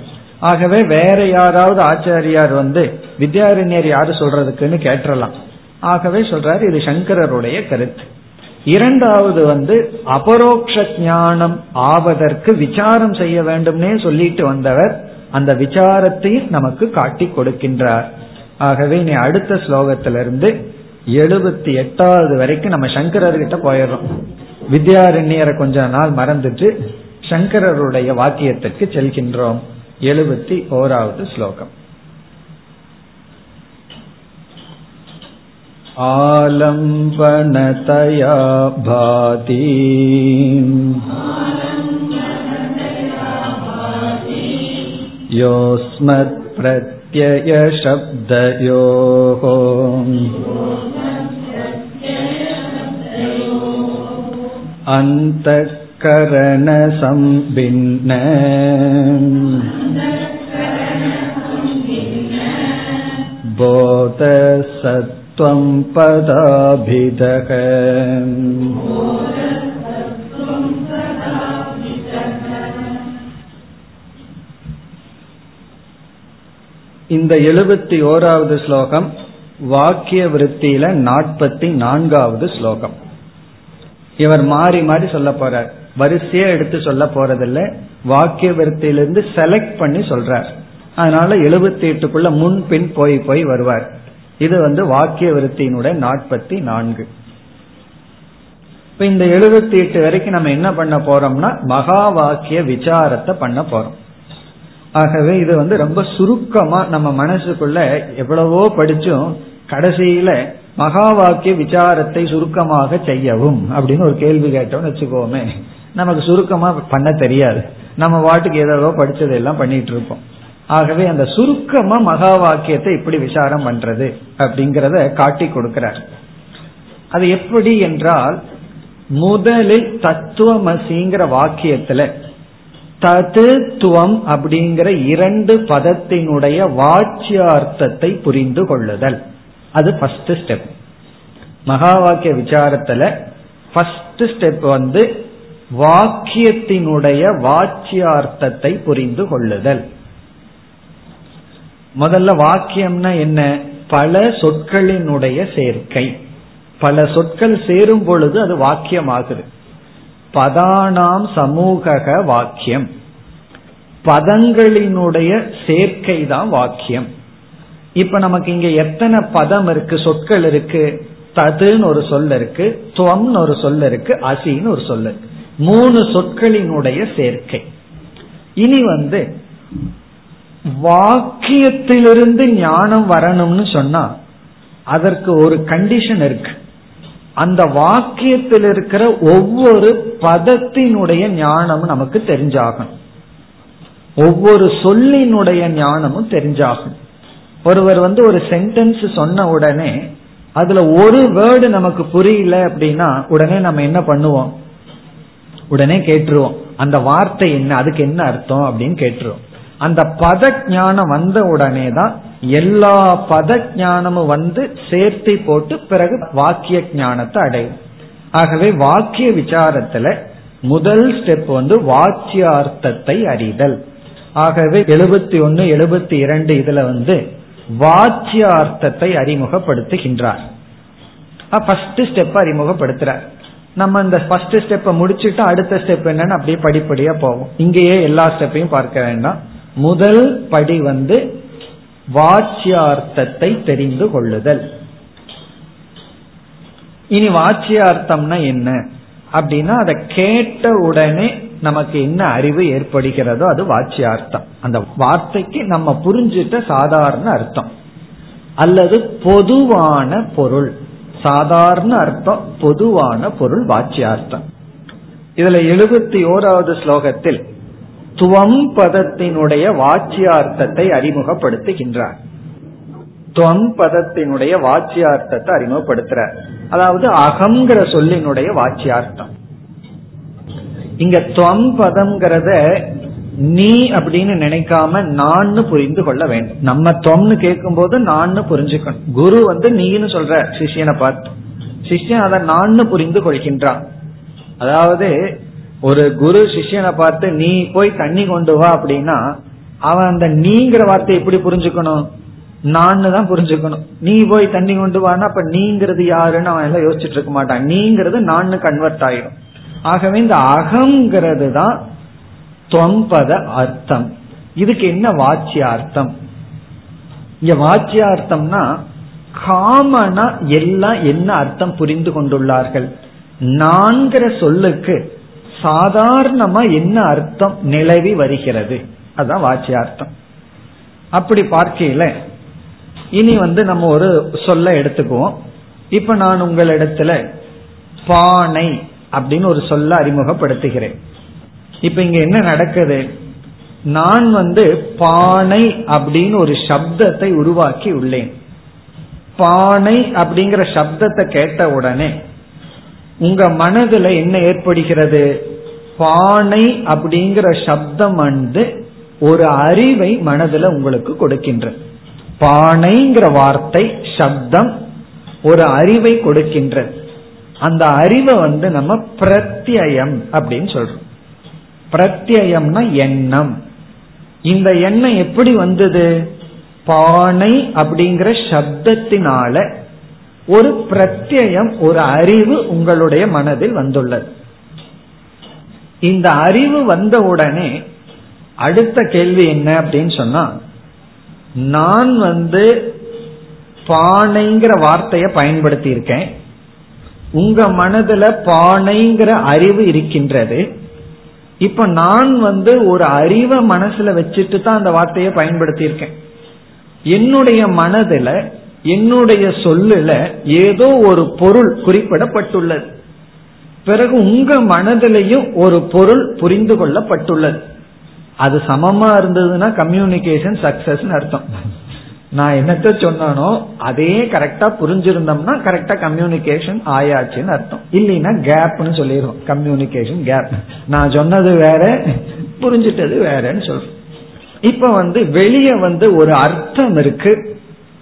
ஆகவே வேற யாராவது ஆச்சாரியார் வந்து வித்யாரண்யர் யாரு சொல்றதுக்குன்னு கேட்டலாம். ஆகவே சொல்றாரு இது சங்கரருடைய கருத்து. இரண்டாவது வந்து அபரோக்ஷ ஞானம் ஆவதற்கு விசாரம் செய்ய வேண்டும்னே சொல்லிட்டு வந்தவர் அந்த விசாரத்தையும் நமக்கு காட்டி கொடுக்கின்றார். ஆகவே நீ அடுத்த ஸ்லோகத்திலிருந்து எழுபத்தி எட்டாவது வரைக்கும் நம்ம சங்கரர்கிட்ட போயிடுறோம். வித்யாரண்யரை கொஞ்ச நாள் மறந்துட்டு சங்கரருடைய வாக்கியத்திற்கு செல்கின்றோம். எழுபத்தி ஓராவது ஸ்லோகம். ஆலம்பனதயா பாதி யோஸ்மத் பிரத்யய ஷப்தயோஹ அந்தகரண சம்பின்ன போத சத்வம் பதாபிதக. இந்த எழுபத்தி ஓராவது ஸ்லோகம் வாக்கிய விருத்தியில நாற்பத்தி நான்காவது ஸ்லோகம். இவர் மாறி மாறி சொல்ல போறார், வரிசையா எடுத்து சொல்ல போறதில்ல, வாக்கிய விருத்தியிலிருந்து செலக்ட் பண்ணி சொல்றார். அதனால எழுபத்தி எட்டுக்குள்ள முன்பின் போய் போய் வருவார். இது வந்து வாக்கிய விருத்தியினுடைய நாற்பத்தி நான்கு. இப்ப இந்த எழுபத்தி எட்டு வரைக்கும் நம்ம என்ன பண்ண போறோம்னா மகா வாக்கிய விசாரத்தை பண்ண போறோம். ஆகவே இது வந்து ரொம்ப சுருக்கமா நம்ம மனசுக்குள்ள எவ்வளவோ படிச்சும் கடைசியில மகா வாக்கிய விசாரத்தை சுருக்கமாக செய்யவும் அப்படின்னு ஒரு கேள்வி கேட்டோம்னு வச்சுக்கோமே, நமக்கு சுருக்கமா பண்ண தெரியாது, நம்ம வாட்டுக்கு ஏதோ படிச்சதெல்லாம் பண்ணிட்டு இருப்போம். ஆகவே அந்த சுருக்கமா மகா வாக்கியத்தை இப்படி விசாரம் பண்றது அப்படிங்கறத காட்டி கொடுக்கிறார். அது எப்படி என்றால் முதலில் தத்துவமசிங்கிற வாக்கியத்துல தது துவம் அப்படிங்கிற இரண்டு பதத்தினுடைய வாச்சியார்த்தத்தை புரிந்து கொள்ளுதல், அது ஃபர்ஸ்ட் ஸ்டெப். மகா வாக்கிய விசாரத்துல ஃபர்ஸ்ட் ஸ்டெப் வந்து வாக்கியத்தினுடைய வாச்சியார்த்தத்தை புரிந்து கொள்ளுதல். முதல்ல வாக்கியம்னா என்ன? பல சொற்களினுடைய சேர்க்கை. பல சொற்கள் சேரும் பொழுது அது வாக்கியமாகுது. பதானாம் சமூக வாக்கியம், பதங்களினுடைய சேர்க்கை தான் வாக்கியம். இப்ப நமக்கு இங்க எத்தனை பதம் இருக்கு, சொற்கள் இருக்கு? ததுன்னு ஒரு சொல் இருக்கு, துவம்னு ஒரு சொல் இருக்கு, அசின்னு ஒரு சொல் இருக்கு. மூணு சொற்களினுடைய சேர்க்கை. இனி வந்து வாக்கியத்திலிருந்து ஞானம் வரணும்னு சொன்னா அதற்கு ஒரு கண்டிஷன் இருக்கு. அந்த வாக்கியத்தில் இருக்கிற ஒவ்வொரு பதத்தினுடைய ஞானம் நமக்கு தெரிஞ்சாகணும், ஒவ்வொரு சொல்லினுடைய ஞானமும் தெரிஞ்சாகணும். ஒருவர் வந்து ஒரு சென்டென்ஸ் சொன்ன உடனே அதுல ஒரு வேர்டு நமக்கு புரியல அப்படின்னா உடனே நம்ம என்ன பண்ணுவோம்? உடனே கேட்டுருவோம் அந்த வார்த்தை என்ன, அதுக்கு என்ன அர்த்தம் அப்படின்னு கேட்டுருவோம். அந்த பத ஞானம் வந்த உடனே தான் எல்லா பத ஞானமும் வந்து சேர்த்து போட்டு பிறகு வாக்கிய ஞானத்தை அடையும். ஆகவே வாக்கிய விசாரத்துல முதல் ஸ்டெப் வந்து வாக்கியார்த்தத்தை அறிதல். ஆகவே எழுபத்தி ஒன்னு எழுபத்தி இரண்டு இதுல வந்து வாக்கியார்த்தத்தை அறிமுகப்படுத்துகின்றார். ஃபர்ஸ்ட் ஸ்டெப் அறிமுகப்படுத்துறார். நம்ம இந்த ஃபர்ஸ்ட் ஸ்டெப்பை முடிச்சுட்டு அடுத்த ஸ்டெப் என்னன்னு அப்படியே படிப்படியா போவோம். இங்கேயே எல்லா ஸ்டெப்பையும் பார்க்க வேண்டாம். முதல் படி வந்து வாச்சியார்த்தத்தை தெரிந்து கொள்ளுதல். இனி வாச்சியார்த்தம்னா என்ன அப்படின்னா அதை கேட்ட உடனே நமக்கு என்ன அறிவு ஏற்படுகிறதோ அது வாச்சியார்த்தம். அந்த வார்த்தைக்கு நம்ம புரிஞ்சிட்ட சாதாரண அர்த்தம் அல்லது பொதுவான பொருள். சாதாரண அர்த்தம், பொதுவான பொருள் வாச்சியார்த்தம். இதுல எழுபத்தி ஓராவது ஸ்லோகத்தில் துவம் பதத்தினுடைய வாச்சியார்த்தத்தை அறிமுகப்படுத்துகின்றார். துவம் பதத்தினுடைய வாச்சியார்த்தத்தை அறிமுகப்படுத்துறார். அதாவது அகம்ங்கிற சொல்லினுடைய வாச்சியார்த்தம். இங்க துவம் பதம்ங்கிறத நீ அப்படின்னு நினைக்காம நான் புரிந்து கொள்ள வேண்டும். நம்ம துவம்னு கேட்கும் போது நான் புரிஞ்சுக்கணும். குரு வந்து நீன்னு சொல்ற சிஷ்யனை பார்த்து, சிஷ்யன் அதை நான் புரிந்து கொள்கின்றான். அதாவது ஒரு குரு சிஷ்யனை பார்த்து நீ போய் தண்ணி கொண்டு வா அப்படின்னா அவன் அந்த நீங்கிற வார்த்தை எப்படி புரிஞ்சுக்கணும்? நான் தான் புரிஞ்சுக்கணும். நீ போய் தண்ணி கொண்டு வான்னா அப்ப நீங்கிறது யாருன்னு அவன் எல்லாம் யோசிச்சுட்டு இருக்க மாட்டான். நீங்கிறது நான் கன்வெர்ட் ஆயிடும். ஆகவே இந்த அகங்கிறது தான் தொம்பத அர்த்தம். இதுக்கு என்ன வாச்சியார்த்தம்? இங்க வாச்சியார்த்தம்னா காமனா எல்லாம் என்ன அர்த்தம் புரிந்து கொண்டுள்ளார்கள்? நான்கிற சொல்லுக்கு சாதாரணமா என்ன அர்த்தம் நிலவி வருகிறது, அதுதான் வாச்சியார்த்தம். அப்படி பார்க்கல இனி வந்து நம்ம ஒரு சொல்ல எடுத்துக்குவோம். இப்ப நான் உங்களிடத்துல பானை அப்படின்னு ஒரு சொல்ல அறிமுகப்படுத்துகிறேன். இப்ப இங்க என்ன நடக்குது? நான் வந்து பானை அப்படின்னு ஒரு சப்தத்தை உருவாக்கி உள்ளேன். பானை அப்படிங்கிற சப்தத்தை கேட்ட உடனே உங்க மனதுல என்ன ஏற்படுகிறது? பானை அப்படிங்கிற சப்தம் வந்து ஒரு அறிவை மனதுல உங்களுக்கு கொடுக்கின்ற, பானைங்கிற வார்த்தை சப்தம் ஒரு அறிவை கொடுக்கின்ற. அந்த அறிவை வந்து நம்ம பிரத்யயம் அப்படின்னு சொல்றோம். பிரத்யயம்னா எண்ணம். இந்த எண்ணம் எப்படி வந்தது? பானை அப்படிங்கிற சப்தத்தினால ஒரு பிரத்யம், ஒரு அறிவு உங்களுடைய மனதில் வந்துள்ளது. இந்த அறிவு வந்த உடனே அடுத்த கேள்வி என்ன அப்படின்னு சொன்னா, நான் வந்து பானைங்கிற வார்த்தையை பயன்படுத்தி இருக்கேன், உங்க மனதுல பானைங்கிற அறிவு இருக்கின்றது. இப்ப நான் வந்து ஒரு அறிவை மனசுல வச்சுட்டு தான் அந்த வார்த்தையை பயன்படுத்தி இருக்கேன். என்னுடைய மனதுல, என்னுடைய சொல்லுல ஏதோ ஒரு பொருள் குறிப்பிடப்பட்டுள்ளது. பிறகு உங்க மனதிலையும் ஒரு பொருள் புரிந்து கொள்ளப்பட்டுள்ளது. அது சமமா இருந்ததுன்னா கம்யூனிகேஷன் சக்சஸ் அர்த்தம். நான் என்னத்த சொன்னோ அதே கரெக்டா புரிஞ்சிருந்தோம்னா கரெக்டா கம்யூனிகேஷன் ஆயாச்சுன்னு அர்த்தம். இல்லைன்னா கேப்னு சொல்லிடுவோம், கம்யூனிகேஷன் கேப். நான் சொன்னது வேற, புரிஞ்சிட்டது வேறன்னு சொல்றோம். இப்ப வந்து வெளியே வந்து ஒரு அர்த்தம் இருக்கு,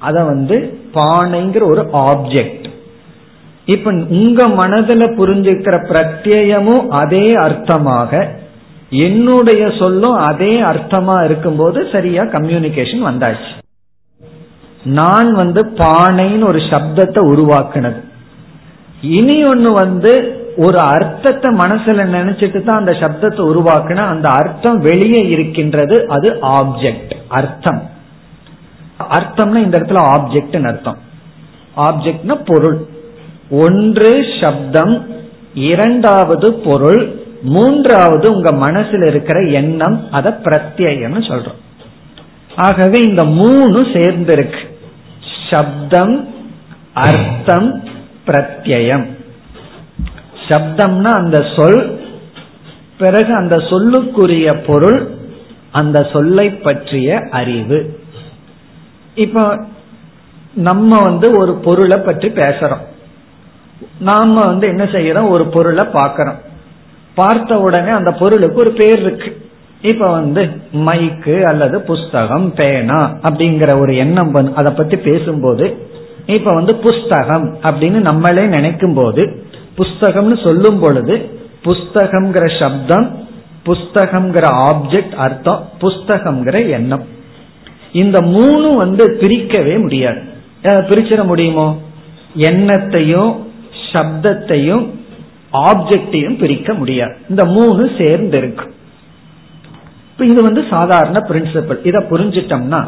அத வந்து பானைங்கிற ஒரு ஆப்ஜெக்ட். இப்ப உங்க மனதுல புரிஞ்சுக்கிற பிரத்யேயமும் அதே அர்த்தமாக, என்னுடைய சொல்லும் அதே அர்த்தமா இருக்கும்போது சரியா கம்யூனிகேஷன் வந்தாச்சு. நான் வந்து பானைன்னு ஒரு சப்தத்தை உருவாக்குனது, இனி ஒன்னு வந்து ஒரு அர்த்தத்தை மனசுல நினைச்சிட்டு தான் அந்த சப்தத்தை உருவாக்குனா அந்த அர்த்தம் வெளியே இருக்கின்றது, அது ஆப்ஜெக்ட். அர்த்தம் அர்த்தம்னா இந்த இடத்துல ஆப்ஜெக்ட் அர்த்தம், ஆப்ஜெக்ட்னா பொருள். ஒன்று சப்தம், இரண்டாவது பொருள், மூன்றாவது உங்க மனசுல இருக்கிற எண்ணம், அத பிரத்யயம்னு சொல்றோம். ஆகவே இந்த மூணு சேர்ந்து இருக்கு, சப்தம் அர்த்தம் பிரத்யயம். சப்தம்னா அந்த சொல், பிறகு அந்த சொல்லுக்குரிய பொருள், அந்த சொல்லை பற்றிய அறிவு. இப்ப நம்ம வந்து ஒரு பொருளை பற்றி பேசுறோம், நாம வந்து என்ன செய்யறோம், ஒரு பொருளை பார்க்கறோம், பார்த்த உடனே அந்த பொருளுக்கு ஒரு பேர் இருக்கு. இப்ப வந்து மைக்கு அல்லது புஸ்தகம் பேனா அப்படிங்கிற ஒரு எண்ணம் அதை பத்தி பேசும்போது, இப்ப வந்து புஸ்தகம் அப்படின்னு நம்மளே நினைக்கும் போது, புஸ்தகம்னு சொல்லும் பொழுது புஸ்தகம்ங்கிற சப்தம், புஸ்தகம்ங்கிற ஆப்ஜெக்ட் அர்த்தம், புஸ்தகம்ங்கிற எண்ணம், இந்த மூணு வந்து பிரிக்கவே முடியாது. பிரிச்சிட முடியுமோ? எண்ணத்தையும் சப்தத்தையும் ஆப்ஜெக்டையும் பிரிக்க முடியாது, இந்த மூணு சேர்ந்து இருக்கு. இது வந்து சாதாரண பிரின்சிபல். இத புரிஞ்சிட்டோம்னா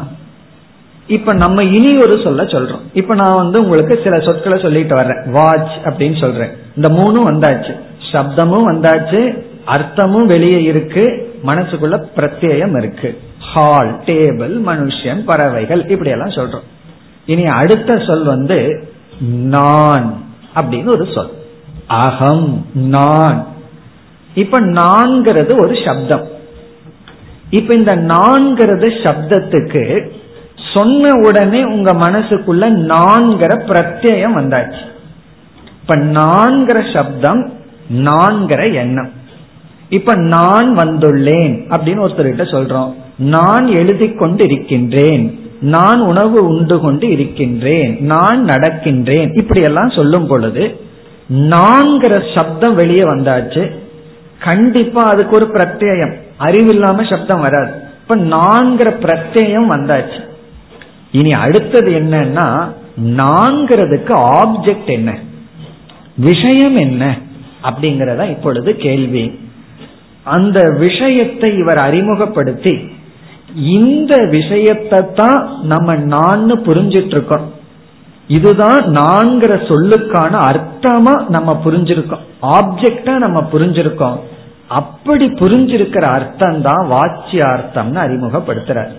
இப்ப நம்ம இனி ஒரு சொல்ல சொல்றோம். இப்ப நான் வந்து உங்களுக்கு சில சொற்களை சொல்லிட்டு வர்றேன், வாட்ச் அப்படின்னு சொல்றேன். இந்த மூணும் வந்தாச்சு, சப்தமும் வந்தாச்சு, அர்த்தமும் வெளியே இருக்கு, மனசுக்குள்ள பிரத்யேயம் இருக்கு, ஹால் டேபிள் மனுஷன் பறவைகள் இப்படி எல்லாம் சொல்றோம். இனி அடுத்த சொல் வந்து நான் அப்படின்னு ஒரு சொல், அகம் நான். இப்ப நான்கிறது ஒரு சப்தம். இப்ப இந்த நான்கிறது சப்தத்துக்கு சொன்ன உடனே உங்க மனசுக்குள்ள நான்கிற பிரத்யயம் வந்தாச்சு. இப்ப நான்கிற சப்தம், நான்கிற எண்ணம். இப்ப நான் வந்துள்ளேன் அப்படின்னு ஒருத்தர்கிட்ட சொல்றோம், நான் எழுதி கொண்டு இருக்கின்றேன், நான் உணவு உண்டு கொண்டு இருக்கின்றேன், நான் நடக்கின்றேன், இப்படி எல்லாம் சொல்லும் பொழுது நான்கிற சப்தம் வெளியே வந்தாச்சு. கண்டிப்பா அதுக்கு ஒரு பிரத்யயம், அறிவில்லாம சப்தம் வராது. இப்ப நான்கிற பிரத்யயம் வந்தாச்சு. இனி அடுத்தது என்னன்னா, நான்கிறதுக்கு ஆப்ஜெக்ட் என்ன, விஷயம் என்ன அப்படிங்கறத இப்பொழுது கேள்வி. அந்த விஷயத்தை இவர் அறிமுகப்படுத்தி, இந்த விஷயத்தை தான் நம்ம நான்னு புரிஞ்சிட்டு இருக்கோம், இதுதான் நான்கிற சொல்லுக்கான அர்த்தமா நம்ம புரிஞ்சிருக்கோம், ஆப்ஜெக்டா நம்ம புரிஞ்சிருக்கோம். அப்படி புரிஞ்சிருக்கிற அர்த்தம் தான் வாச்சியார்த்தம்னு அறிமுகப்படுத்துறார்.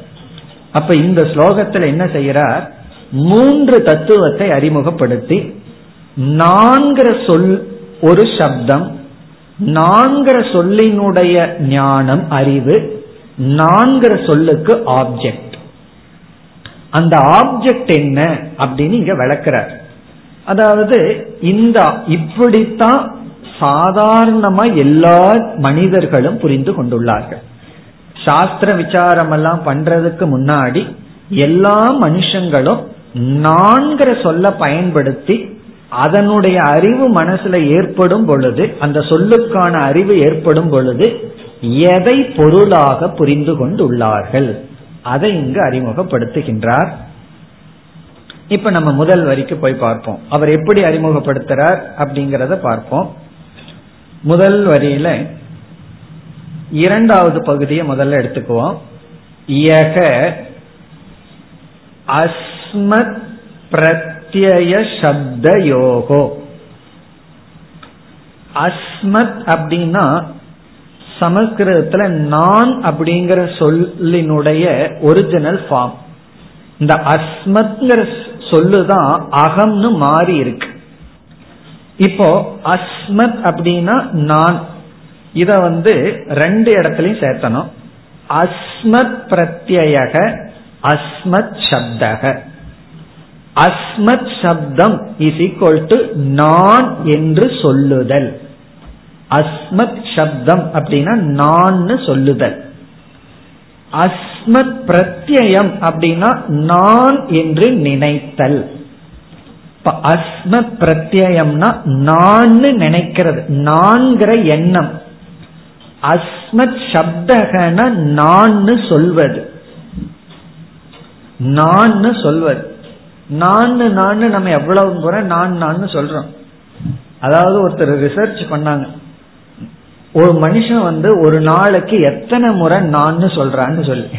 அப்ப இந்த ஸ்லோகத்துல என்ன செய்யறார், மூன்று தத்துவத்தை அறிமுகப்படுத்தி, நான்கிற சொல் ஒரு சப்தம், நான்கிற சொல்லினுடைய ஞானம் அறிவு, நான்கிற சொல்லுக்கு ஆப்ஜெக்ட், அந்த ஆப்ஜெக்ட் என்ன அப்படின்னு இங்க விளக்குறார். அதாவது இந்த இப்படித்தான் சாதாரணமா எல்லா மனிதர்களும் புரிந்து கொண்டுள்ளார்கள். சாஸ்திர விசாரம் எல்லாம் பண்றதுக்கு முன்னாடி எல்லா மனுஷங்களும் நான்கிற சொல்ல பயன்படுத்தி அதனுடைய அறிவு மனசுல ஏற்படும் பொழுது, அந்த சொல்லுக்கான அறிவு ஏற்படும் பொழுது எதை பொருளாக புரிந்து கொண்டுள்ளார்கள் அதை இங்கு அறிமுகப்படுத்துகின்றார். இப்ப நம்ம முதல் வரிக்கு போய் பார்ப்போம், அவர் எப்படி அறிமுகப்படுத்துறார் அப்படிங்கறத பார்ப்போம். முதல் வரியில இரண்டாவது பகுதியை முதல்ல எடுத்துக்குவோம். யக அஸ்மத் பிரத்யய சப்தயோகோ. அஸ்மத் அப்படின்னா சமஸ்கிருதத்துல நான் அப்படிங்கிற சொல்லினுடைய ஒரிஜினல் ஃபார்ம். இந்த அஸ்மத்ங்கிற சொல்லுதான் அகம்னு மாறி இருக்கு. இப்போ அஸ்மத் அப்படின்னா நான், இத வந்து ரெண்டு இடத்துலயும் சேர்த்தனும். அஸ்மத் பிரத்யக அஸ்மத் சப்தக. அஸ்மத் சப்தம் இஸ் ஈக்வல் டு நான் என்று சொல்லுதல். அஸ்மத் சப்தம் அப்படின்னா நான் சொல்லுதல். அஸ்மத் பிரத்யம் அப்படின்னா நான் என்று நினைத்தல். அஸ்மத் பிரத்யம்னா நான் நினைக்கிறது, நான்கிற எண்ணம். அஸ்மத் சப்தகன நான் சொல்வது, நான் சொல்வது, நான் நான் நம்ம எவ்வளவு முறை நான் நான் சொல்றோம். அதாவது ஒருத்தர் ரிசர்ச் பண்ணாங்க, ஒரு மனுஷன் வந்து ஒரு நாளைக்கு எத்தனை முறை நான் சொல்றான்னு சொல்லி,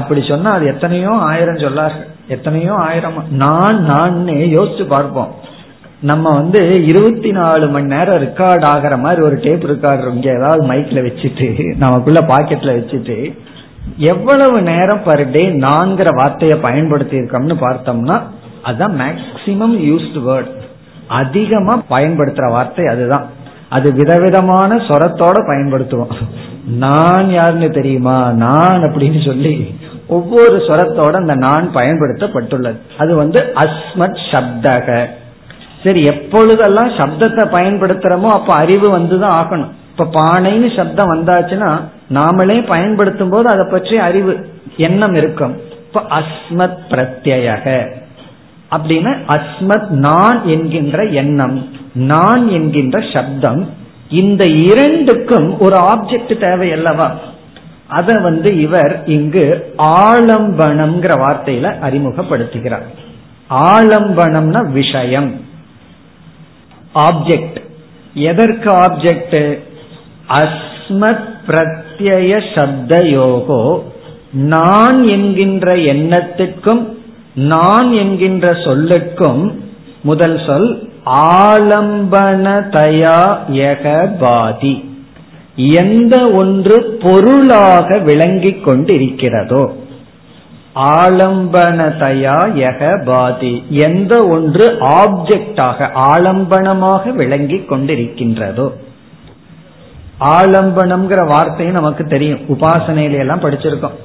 அப்படி சொன்னா அது எத்தனையோ ஆயிரம் சொல்லாரு, எத்தனையோ ஆயிரம் நான் நான் யோசிச்சு பார்ப்போம். நம்ம வந்து இருபத்தி நாலு மணி நேரம் ரெக்கார்ட் ஆகிற மாதிரி ஒரு டேப் ரெக்கார்டர் இங்க ஏதாவது மைக்ல வச்சுட்டு நமக்குள்ள பாக்கெட்ல வச்சுட்டு எவ்வளவு நேரம் பர் டே நான்கிற வார்த்தையை பயன்படுத்தி இருக்கோம்னு பார்த்தோம்னா அதுதான் மேக்சிமம் யூஸ்டு வேர்ட், அதிகமா பயன்படுத்துற வார்த்தை அதுதான். அது விதவிதமான சொரத்தோட பயன்படுத்துவோம். நான் யாருன்னு தெரியுமா, நான் அப்படின்னு சொல்லி ஒவ்வொரு சொரத்தோட அந்த நான் பயன்படுத்தப்பட்டுள்ளது. அது வந்து அஸ்மத் சப்தக. சரி, எப்பொழுதெல்லாம் சப்தத்தை பயன்படுத்துறோமோ அப்ப அறிவு வந்துதான் ஆகணும். இப்ப பானைன்னு சப்தம் வந்தாச்சுன்னா நாமளே பயன்படுத்தும் போது அதை பற்றி அறிவு எண்ணம் இருக்கும். இப்ப அஸ்மத் பிரத்யக அப்படின்னா அஸ்மத் நான் என்கின்ற எண்ணம், நான் என்கின்ற சப்தம். இந்த இரண்டுக்கும் ஒரு ஆப்ஜெக்ட் தேவை அல்லவா? அத வந்து இவர் இங்கு ஆலம்பனம்ங்கிற வார்த்தையில அறிமுகப்படுத்துகிறார். ஆலம்பனம்னா விஷயம், ஆப்ஜெக்ட். எதற்கு ஆப்ஜெக்ட்? அஸ்மத் பிரத்யய சப்தயோகோ, நான் என்கின்ற எண்ணத்துக்கும் நான் என்கின்ற சொல்லுக்கும் முதல் சொல் ஆலம்பனதயா யக பாதி, எந்த ஒன்று பொருளாக விளங்கிக் கொண்டிருக்கிறதோ. ஆலம்பனதயா யக பாதி, எந்த ஒன்று ஆப்ஜெக்டாக ஆலம்பனமாக விளங்கிக் கொண்டிருக்கின்றதோ. ஆலம்பனம்ங்கிற வார்த்தையும் நமக்கு தெரியும், உபாசனையில எல்லாம் படிச்சிருக்கோம்.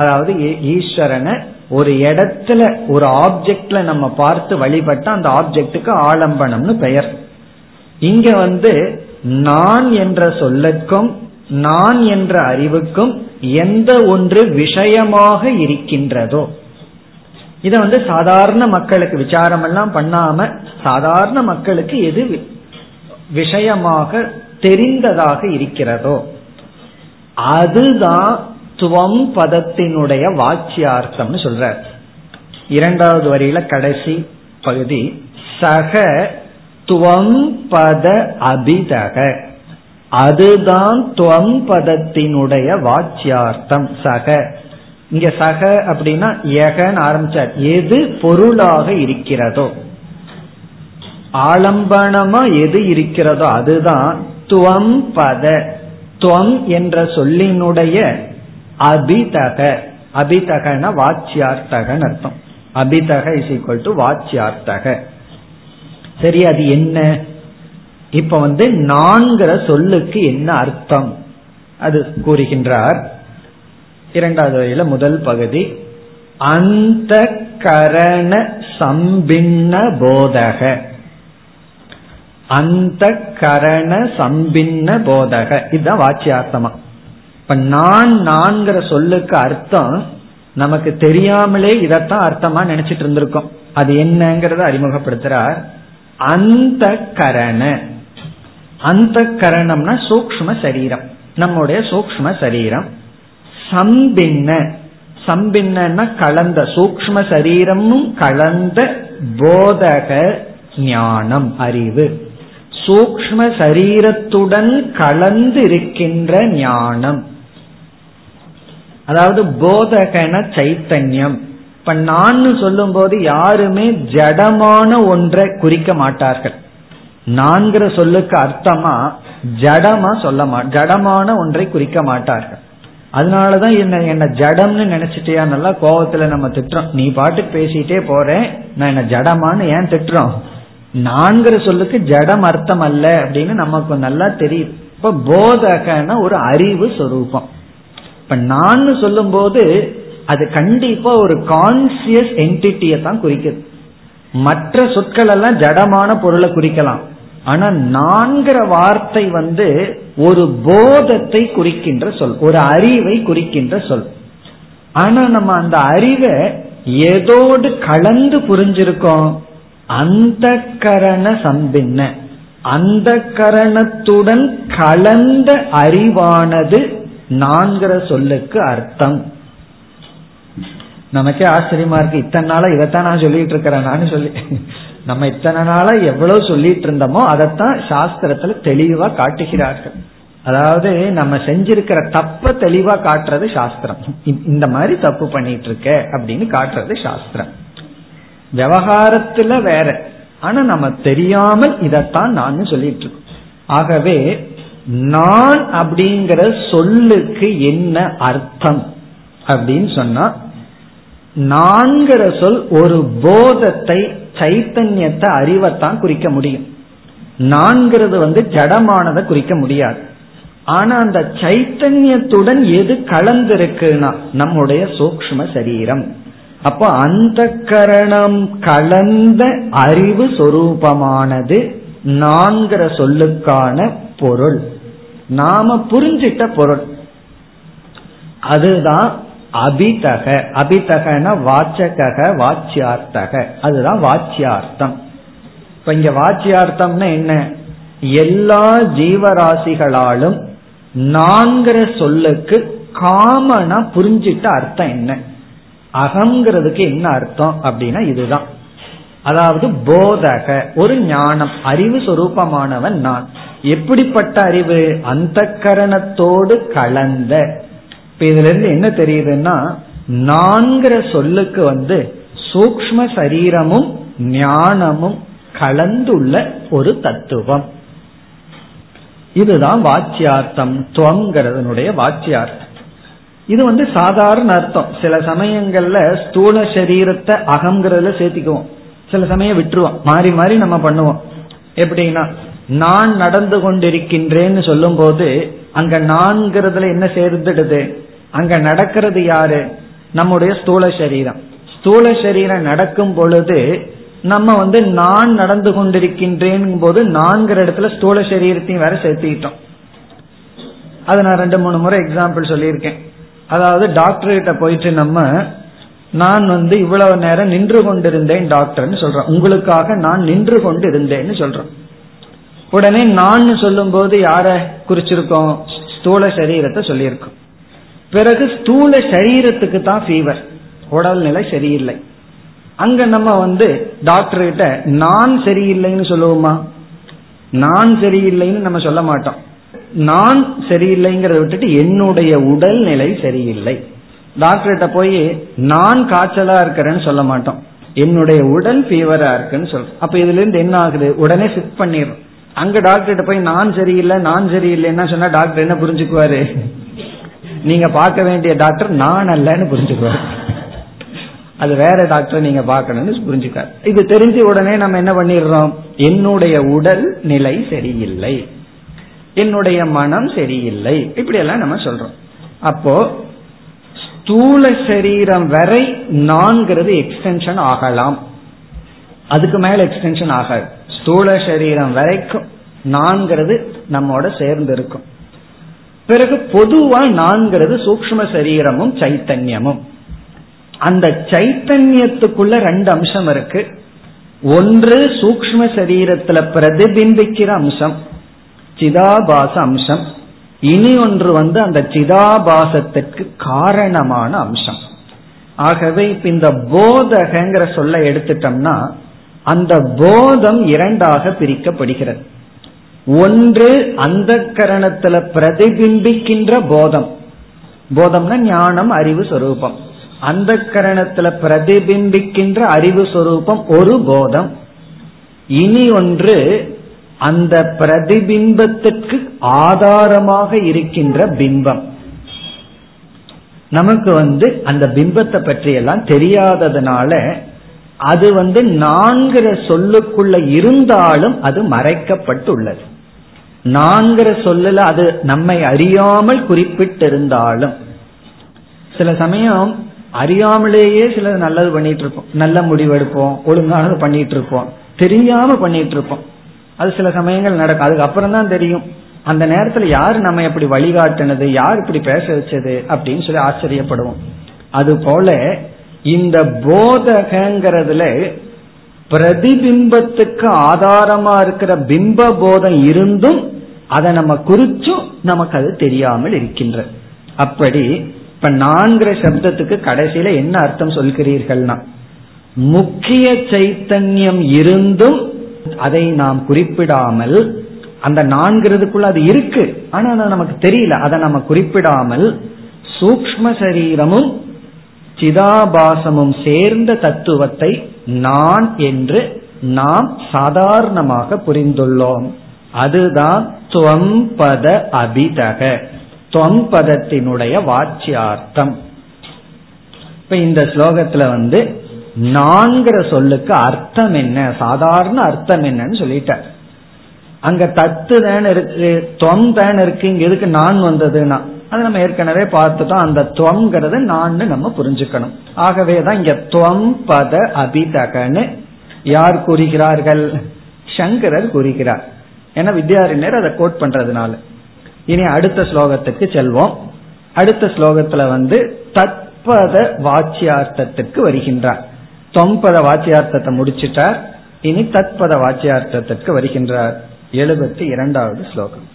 அதாவது ஈஸ்வரனை ஒரு இடத்துல ஒரு ஆப்ஜெக்ட்ல நம்ம பார்த்து வழிபட்டா அந்த ஆப்ஜெக்டுக்கு ஆலம்பனம்னு பெயர். இங்க வந்து நான் என்ற சொல்லுக்கும் நான் என்ற அறிவுக்கும் எந்த ஒன்று விஷயமாக இருக்கின்றதோ. இத வந்து சாதாரண மக்களுக்கு விசாரம் எல்லாம் பண்ணாம சாதாரண மக்களுக்கு எது விஷயமாக தெரிந்ததாக இருக்கிறதோ அதுதான் துவம் பதத்தினுடைய வாக்கியார்த்தம்னு சொல்றார். இரண்டாவது வரியில கடைசி பகுதி சக துவம் பத அபிதக, அதுதான் துவம் பதத்தினுடைய வாக்கியார்த்தம். சக இங்க சக அப்படின்னா ஏகன் ஆரம்பிச்சார், எது பொருளாக இருக்கிறதோ, ஆலம்பனமா எது இருக்கிறதோ அதுதான் துவம் பத. துவம் என்ற சொல்லினுடைய அபிதக, அபிதகன வாச்சியார்த்தகன் அர்த்தம். அபிதக இஸ் ஈக்வல் டு வாச்சியார்த்தக. சரி, அது என்ன? இப்ப வந்து நான்கிற சொல்லுக்கு என்ன அர்த்தம் அது கூறுகின்றார். இரண்டாவது வரையில முதல் பகுதி அந்த கரண சம்பின்ன போதக. அந்த கரண சம்பின்ன போதக இதுதான் வாச்சியார்த்தமா. இப்ப நான் நான்கிற சொல்லுக்கு அர்த்தம் நமக்கு தெரியாமலே இதத்தான் அர்த்தமா நினைச்சிட்டு இருந்திருக்கோம். அது என்னங்கறத அறிமுகப்படுத்துறார். அந்த கரண, அந்த கரணம்னா சூக்ஷ்ம சரீரம், நம்முடைய சூக்ஷ்ம சரீரம். சம்பின்ன, சம்பின்னா கலந்த, சூக்ஷ்ம சரீரமும் கலந்த போதக ஞானம் அறிவு. சூக்ஷ்ம சரீரத்துடன் கலந்து இருக்கின்ற ஞானம், அதாவது போதகன சைத்தன்யம். இப்ப நான் சொல்லும் போது யாருமே ஜடமான ஒன்றை குறிக்க மாட்டார்கள். நான்கிற சொல்லுக்கு அர்த்தமா ஜடமா சொல்ல மாட்டார், ஜடமான ஒன்றை குறிக்க மாட்டார்கள். அதனாலதான் என்ன என்ன ஜடம்னு நினைச்சிட்டியா, நல்லா கோபத்துல நம்ம திட்டுறோம், நீ பாட்டுக்கு பேசிட்டே போறேன், நான் என்ன ஜடமானு ஏன் திட்டுறோம்? நான்கிற சொல்லுக்கு ஜடம் அர்த்தம் அல்ல அப்படின்னு நமக்கு நல்லா தெரியும். இப்ப போதகன ஒரு அறிவு சொரூபம். இப்ப நான் சொல்லும் போது அது கண்டிப்பா ஒரு கான்சியஸ் என்டிட்டியை தான் குறிக்குது. மற்ற சொற்கள் எல்லாம் ஜடமான பொருளை குறிக்கலாம், ஆனா நான்கிற வார்த்தை வந்து ஒரு போதத்தை குறிக்கின்ற சொல், ஒரு அறிவை குறிக்கின்ற சொல். ஆனா நம்ம அந்த அறிவை ஏதோடு கலந்து புரிஞ்சிருக்கோம், அந்த கரண சம்பின்ன, அந்த கரணத்துடன் கலந்த அறிவானது நான்கிற சொல்லுக்கு அர்த்தம். நமக்கே ஆச்சரியமா இருக்கு, இத்தனை நாளா இதைத்தான் நான் சொல்லிட்டு இருக்கிறேன் சொல்லி. நம்ம இத்தனை நாளா எவ்வளவு சொல்லிட்டு இருந்தோமோ அதைத்தான் சாஸ்திரத்துல தெளிவா காட்டுகிறார்கள். அதாவது நம்ம செஞ்சிருக்கிற தப்ப தெளிவா காட்டுறது சாஸ்திரம். இந்த மாதிரி தப்பு பண்ணிட்டு இருக்க அப்படின்னு காட்டுறது சாஸ்திரம். விவகாரத்துல வேற, ஆனா நம்ம தெரியாமல் இதைத்தான் நான் சொல்லிட்டு இருக்கோம். ஆகவே நான் அப்படிங்கிற சொல்லுக்கு என்ன அர்த்தம் அப்படின்னு சொன்னா, நான்கிற சொல் ஒரு போதத்தை, சைத்தன்யத்தை, அறிவைத்தான் குறிக்க முடியும். நான்கிறது வந்து ஜடமானதை குறிக்க முடியாது. ஆனா அந்த சைத்தன்யத்துடன் எது கலந்திருக்குன்னா நம்முடைய சூக்ஷ்ம சரீரம். அப்போ அந்த கரணம் கலந்த அறிவு சொரூபமானது நான்கிற சொல்லுக்கான பொருள், நாம புரிஞ்சிட்ட பொருள். அதுதான் அபிதக. அபிதகன வாச்சக வாச்சியார்த்தக, அதுதான் வாச்சியார்த்தம். இப்ப இங்க வாச்சியார்த்தம்னா என்ன? எல்லா ஜீவராசிகளாலும் நான்கிற சொல்லுக்கு காமனா புரிஞ்சிட்ட அர்த்தம் என்ன, அகங்கிறதுக்கு என்ன அர்த்தம் அப்படின்னா இதுதான். அதாவது போதக ஒரு ஞானம், அறிவு சொரூபமானவன் நான். எப்படிப்பட்ட அறிவு? அந்த கரணத்தோடு கலந்த. இதுல இருந்து என்ன தெரியுதுன்னா, நான்கிற சொல்லுக்கு வந்து சூக்ம சரீரமும் ஞானமும் கலந்துள்ள ஒரு தத்துவம். இதுதான் வாச்சியார்த்தம், துவங்கிறதுனுடைய வாச்சியார்த்தம். இது வந்து சாதாரண அர்த்தம். சில சமயங்கள்ல ஸ்தூல சரீரத்தை அகங்கிறதுல சேர்த்திக்குவோம், சில சமயம் விட்டுருவோம், மாறி மாறி நம்ம பண்ணுவோம். எப்படின்னா, நான் நடந்து கொண்டிருக்கின்றேன்னு சொல்லும் போது அங்க நான்கிறதுல என்ன சேர்ந்துடுது? அங்க நடக்கிறது யாரு? நம்முடைய ஸ்தூல சரீரம். ஸ்தூல சரீரம் நடக்கும் பொழுது நம்ம வந்து நான் நடந்து கொண்டிருக்கின்றேன் போது நான்கிற இடத்துல ஸ்தூல சரீரத்தையும் வேற சேர்த்திட்டோம். அது நான் ரெண்டு மூணு முறை எக்ஸாம்பிள் சொல்லியிருக்கேன். அதாவது டாக்டர் கிட்ட போயிட்டு நம்ம, நான் வந்து இவ்வளவு நேரம் நின்று கொண்டிருந்தேன் டாக்டர்னு சொல்றேன், உங்களுக்காக நான் நின்று கொண்டு இருந்தேன்னு சொல்றேன். உடனே நான் சொல்லும் போது யார குறிச்சிருக்கோம்? ஸ்தூல சரீரத்தை சொல்லியிருக்கோம். பிறகு ஸ்தூல சரீரத்துக்கு தான் ஃபீவர், உடல்நிலை சரியில்லை. அங்க நம்ம வந்து டாக்டர் கிட்ட நான் சரியில்லைன்னு சொல்லுவோமா? நான் சரியில்லைன்னு நம்ம சொல்ல மாட்டோம். நான் சரியில்லைங்கிறத விட்டுட்டு என்னுடைய உடல்நிலை சரியில்லை. டாக்டர் கிட்ட போய் நான் காய்ச்சலா இருக்கிறேன்னு சொல்ல மாட்டோம், என்னுடைய உடல் ஃபீவரா இருக்குன்னு சொல்றோம். அப்ப இதுல இருந்து என்ன ஆகுது? உடனே சிக் பண்ணிடுறோம். அங்க டாக்டர்கிட்ட போய் நான் சரியில்லை நான் சரியில்லைன்னா சொன்னா டாக்டர் என்ன புரிஞ்சுக்குவாரு? நீங்க பார்க்க வேண்டிய டாக்டர் நான் அல்லன்னு புரிஞ்சுக்குவாரு, அது வேற டாக்டர் நீங்க பார்க்கணும்னு புரிஞ்சுக்காரு. இது தெரிஞ்சு உடனே நம்ம என்ன பண்ணிடுறோம்? என்னுடைய உடல் நிலை சரியில்லை, என்னுடைய மனம் சரியில்லை, இப்படி எல்லாம் நம்ம சொல்றோம். அப்போ ஸ்தூல சரீரம் வரை நான்கிறது எக்ஸ்டென்ஷன் ஆகலாம், அதுக்கு மேல எக்ஸ்டென்ஷன் ஆகாது. ஸ்தூல சரீரம் வரைக்கும் நான்கிறது நம்மோட சேர்ந்து இருக்கும். பிறகு பொதுவா நான்கிறது சூக்ஷ்ம சரீரமும் சைத்தன்யமும். அந்த சைத்தன்யத்துக்குள்ள ரெண்டு அம்சம் இருக்கு. ஒன்று சூக்ஷ்ம சரீரத்துல பிரதிபிம்பிக்கிற அம்சம், சிதாபாச அம்சம். இனி ஒன்று வந்து அந்த சிதாபாசத்திற்கு காரணமான அம்சம். ஆகவே இப்ப இந்த போதகங்கிற சொல்ல எடுத்துட்டோம்னா அந்த போதம் இரண்டாக பிரிக்கப்படுகிறது. ஒன்று அந்த கரணத்துல பிரதிபிம்பிக்கின்ற போதம், போதம்னா ஞானம், அறிவு சொரூபம். அந்த கரணத்துல பிரதிபிம்பிக்கின்ற அறிவு சொரூபம் ஒரு போதம். இனி ஒன்று அந்த பிரதிபிம்பத்திற்கு ஆதாரமாக இருக்கின்ற பிம்பம். நமக்கு வந்து அந்த பிம்பத்தை பற்றி எல்லாம் தெரியாததுனால அது வந்து நான்கிற சொல்லுக்குள்ள இருந்தாலும் அது மறைக்கப்பட்டுள்ளது. நான்கிற சொல்லுல அது நம்மை அறியாமல் குறிப்பிட்டிருந்தாலும், சில சமயம் அறியாமலேயே சில நல்லது பண்ணிட்டு இருப்போம், நல்ல முடிவெடுப்போம், ஒழுங்கானது பண்ணிட்டு இருப்போம், தெரியாம பண்ணிட்டு இருப்போம். அது சில சமயங்கள் நடக்கும். அதுக்கப்புறம் தான் தெரியும் அந்த நேரத்துல யாரு நம்ம இப்படி வழிகாட்டினது, யார் இப்படி பேச வச்சது அப்படின்னு சொல்லி ஆச்சரியப்படுவோம். அது போல இந்த போதகங்கிறதுல பிரதிபிம்பத்துக்கு ஆதாரமா இருக்கிற பிம்ப போதம் இருந்தும் அதை நம்ம குறிச்சும் நமக்கு அது தெரியாமல் இருக்கின்ற. அப்படி இப்ப நான்கிற சப்தத்துக்கு கடைசியில என்ன அர்த்தம் சொல்கிறீர்கள்னா, முக்கிய சைத்தன்யம் இருந்தும் அதை நாம் குறிப்பிடாமல், அந்த நான்கிறதுக்குள்ள அது இருக்கு ஆனா அது நமக்கு தெரியல, அதை நம்ம குறிப்பிடாமல் சூக்ஷ்ம சரீரமும் சிதாபாசமும் சேர்ந்த தத்துவத்தை நான் என்று நாம் சாதாரணமாக புரிந்துள்ளோம். அதுதான் துவம்பத அபிதக, துவம்பதத்தினுடைய வாச்சியார்த்தம். இப்ப இந்த ஸ்லோகத்துல வந்து நான்கிற சொல்லுக்கு அர்த்தம் என்ன, சாதாரண அர்த்தம் என்னன்னு சொல்லிட்டார். அங்க தத்து தான் இருக்கு, துவம் தான் இருக்கு, இங்க எதுக்கு நான் வந்ததுன்னா அது நம்ம ஏற்கனவே பார்த்துட்டோம். அந்த துவங்கிறது நான் நம்ம புரிஞ்சுக்கணும். ஆகவேதான் இங்க துவம்பத அபிதகன்னு யார் கூறுகிறார்கள், சங்கரர் கூறுகிறார். ஏன்னா வித்யாரண்யர் அதை கோட் பண்றதுனால. இனி அடுத்த ஸ்லோகத்துக்கு செல்வோம். அடுத்த ஸ்லோகத்துல வந்து தத்பத வாச்சியார்த்தத்துக்கு வருகின்றார். தொம்பத வாச்சியார்த்தத்தை முடிச்சிட்டார், இனி தத்பத வாச்சியார்த்தத்திற்கு வருகின்றார். எழுபத்தி இரண்டாவது ஸ்லோகம்.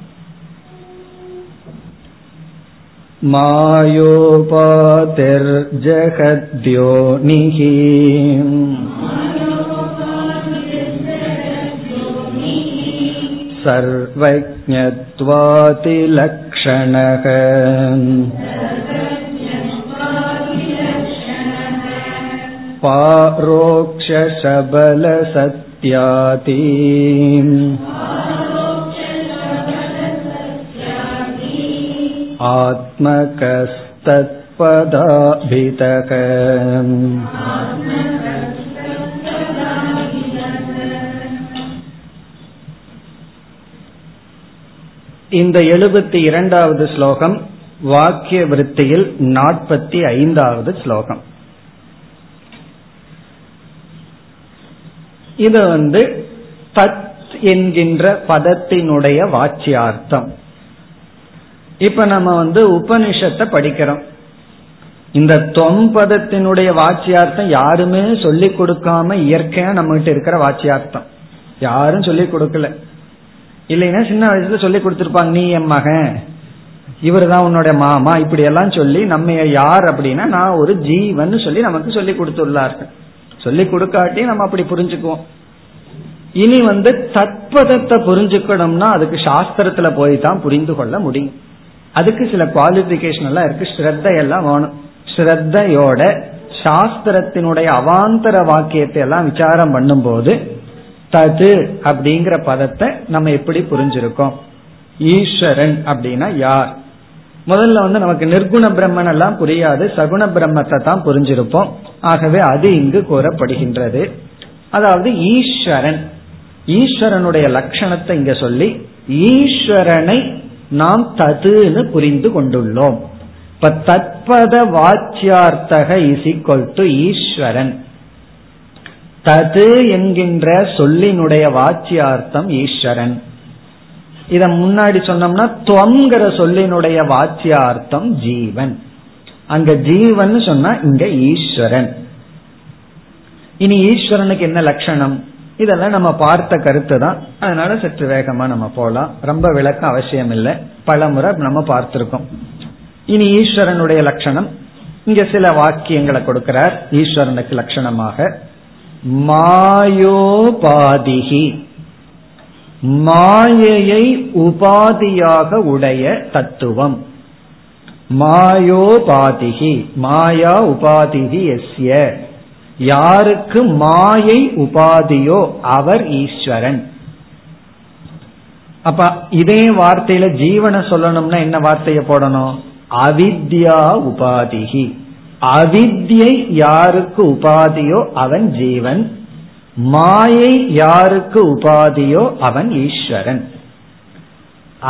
மாயோபாதிர் ஜகத்யோனிஹி சர்வஜ்ஞத்வாதி லக்ஷணக பாரோக்ஷ சபல சத்யாதி ஆத்மகஸ்தத்பதாபிதக. இந்த எழுபத்தி இரண்டாவது ஸ்லோகம் வாக்கிய விருத்தியில் நாற்பத்தி ஐந்தாவது ஸ்லோகம். இது வந்து தத் என்கின்ற பதத்தினுடைய வாச்சியார்த்தம். இப்ப நம்ம வந்து உபனிஷத்தை படிக்கிறோம். இந்த தொம்பதத்தினுடைய வாச்சியார்த்தம் யாருமே சொல்லிக் கொடுக்காம இயற்கையா நம்மகிட்ட இருக்கிற வாச்சியார்த்தம், யாரும் சொல்லிக் கொடுக்கல. இல்லைன்னா சின்ன வயசுல சொல்லி கொடுத்துருப்பாங்க, நீ என் மகன், இவர் தான் உன்னுடைய மாமா, இப்படி எல்லாம் சொல்லி நம்ம யார் அப்படின்னா நான் ஒரு ஜீவன் சொல்லி நமக்கு சொல்லி கொடுத்துள்ளார்கள். சொல்லி கொடுக்காட்டி நம்ம அப்படி புரிஞ்சுக்குவோம். இனி வந்து தத்பதத்தை புரிஞ்சுக்கணும்னா அதுக்கு சாஸ்திரத்துல போய் தான் புரிந்து கொள்ள முடியும். அதுக்கு சில குவாலிபிகேஷன் எல்லாம் இருக்கு, ஸ்ரத்தையெல்லாம் வேணும். ஸ்ரத்தையோட சாஸ்திரத்தினுடைய அவாந்தர வாக்கியத்தை எல்லாம் விசாரம் பண்ணும் போது தது அப்படிங்கிற பதத்தை நம்ம எப்படி புரிஞ்சிருக்கோம். ஈஸ்வரன் அப்படின்னா யார், முதல்ல வந்து நமக்கு நிர்குண பிரம்மன் எல்லாம் புரியாது, சகுண பிரம்மத்தை தான் புரிஞ்சிருப்போம். ஆகவே அது இங்கு கோரப்படுகின்றது. அதாவது ஈஸ்வரன், ஈஸ்வரனுடைய லட்சணத்தை இங்க சொல்லி ஈஸ்வரனை நாம் ததுன்னு புரிந்து கொண்டுள்ளோம். இப்ப தத்பத வாச்சியார்த்தக இஸ் ஈக்வல் டு ஈஸ்வரன். தது என்கின்ற சொல்லினுடைய வாச்சியார்த்தம் ஈஸ்வரன். இத முன்னாடி சொன்னோம்னா துவங்கிற சொல்லினுடைய வாச்சியார்த்தம் ஜீவன். அங்க ஜீவன் சொன்னா இங்க ஈஸ்வரன். இனி ஈஸ்வரனுக்கு என்ன லட்சணம், இதெல்லாம் நம்ம பார்த்த கருத்து தான். அதனால சற்று வேகமா நம்ம போலாம், ரொம்ப விளக்கம் அவசியம் இல்லை, பல முறை நம்ம பார்த்திருக்கோம். இனி ஈஸ்வரனுடைய லட்சணம் இங்க சில வாக்கியங்களை கொடுக்கிறார் ஈஸ்வரனுக்கு லட்சணமாக. மாயோபாதிகி, மாயையை உபாதியாக உடைய தத்துவம். மாயோபாதிகி மாயா உபாதிகி எஸ்ய, யாருக்கு மாயை உபாதியோ அவர் ஈஸ்வரன். அப்ப இதே வார்த்தையில ஜீவனை சொல்லணும்னா என்ன வார்த்தையை போடணும், அவித்யா உபாதிகி. அவித்யை யாருக்கு உபாதியோ அவன் ஜீவன், மாயை யாருக்கு உபாதியோ அவன் ஈஸ்வரன்.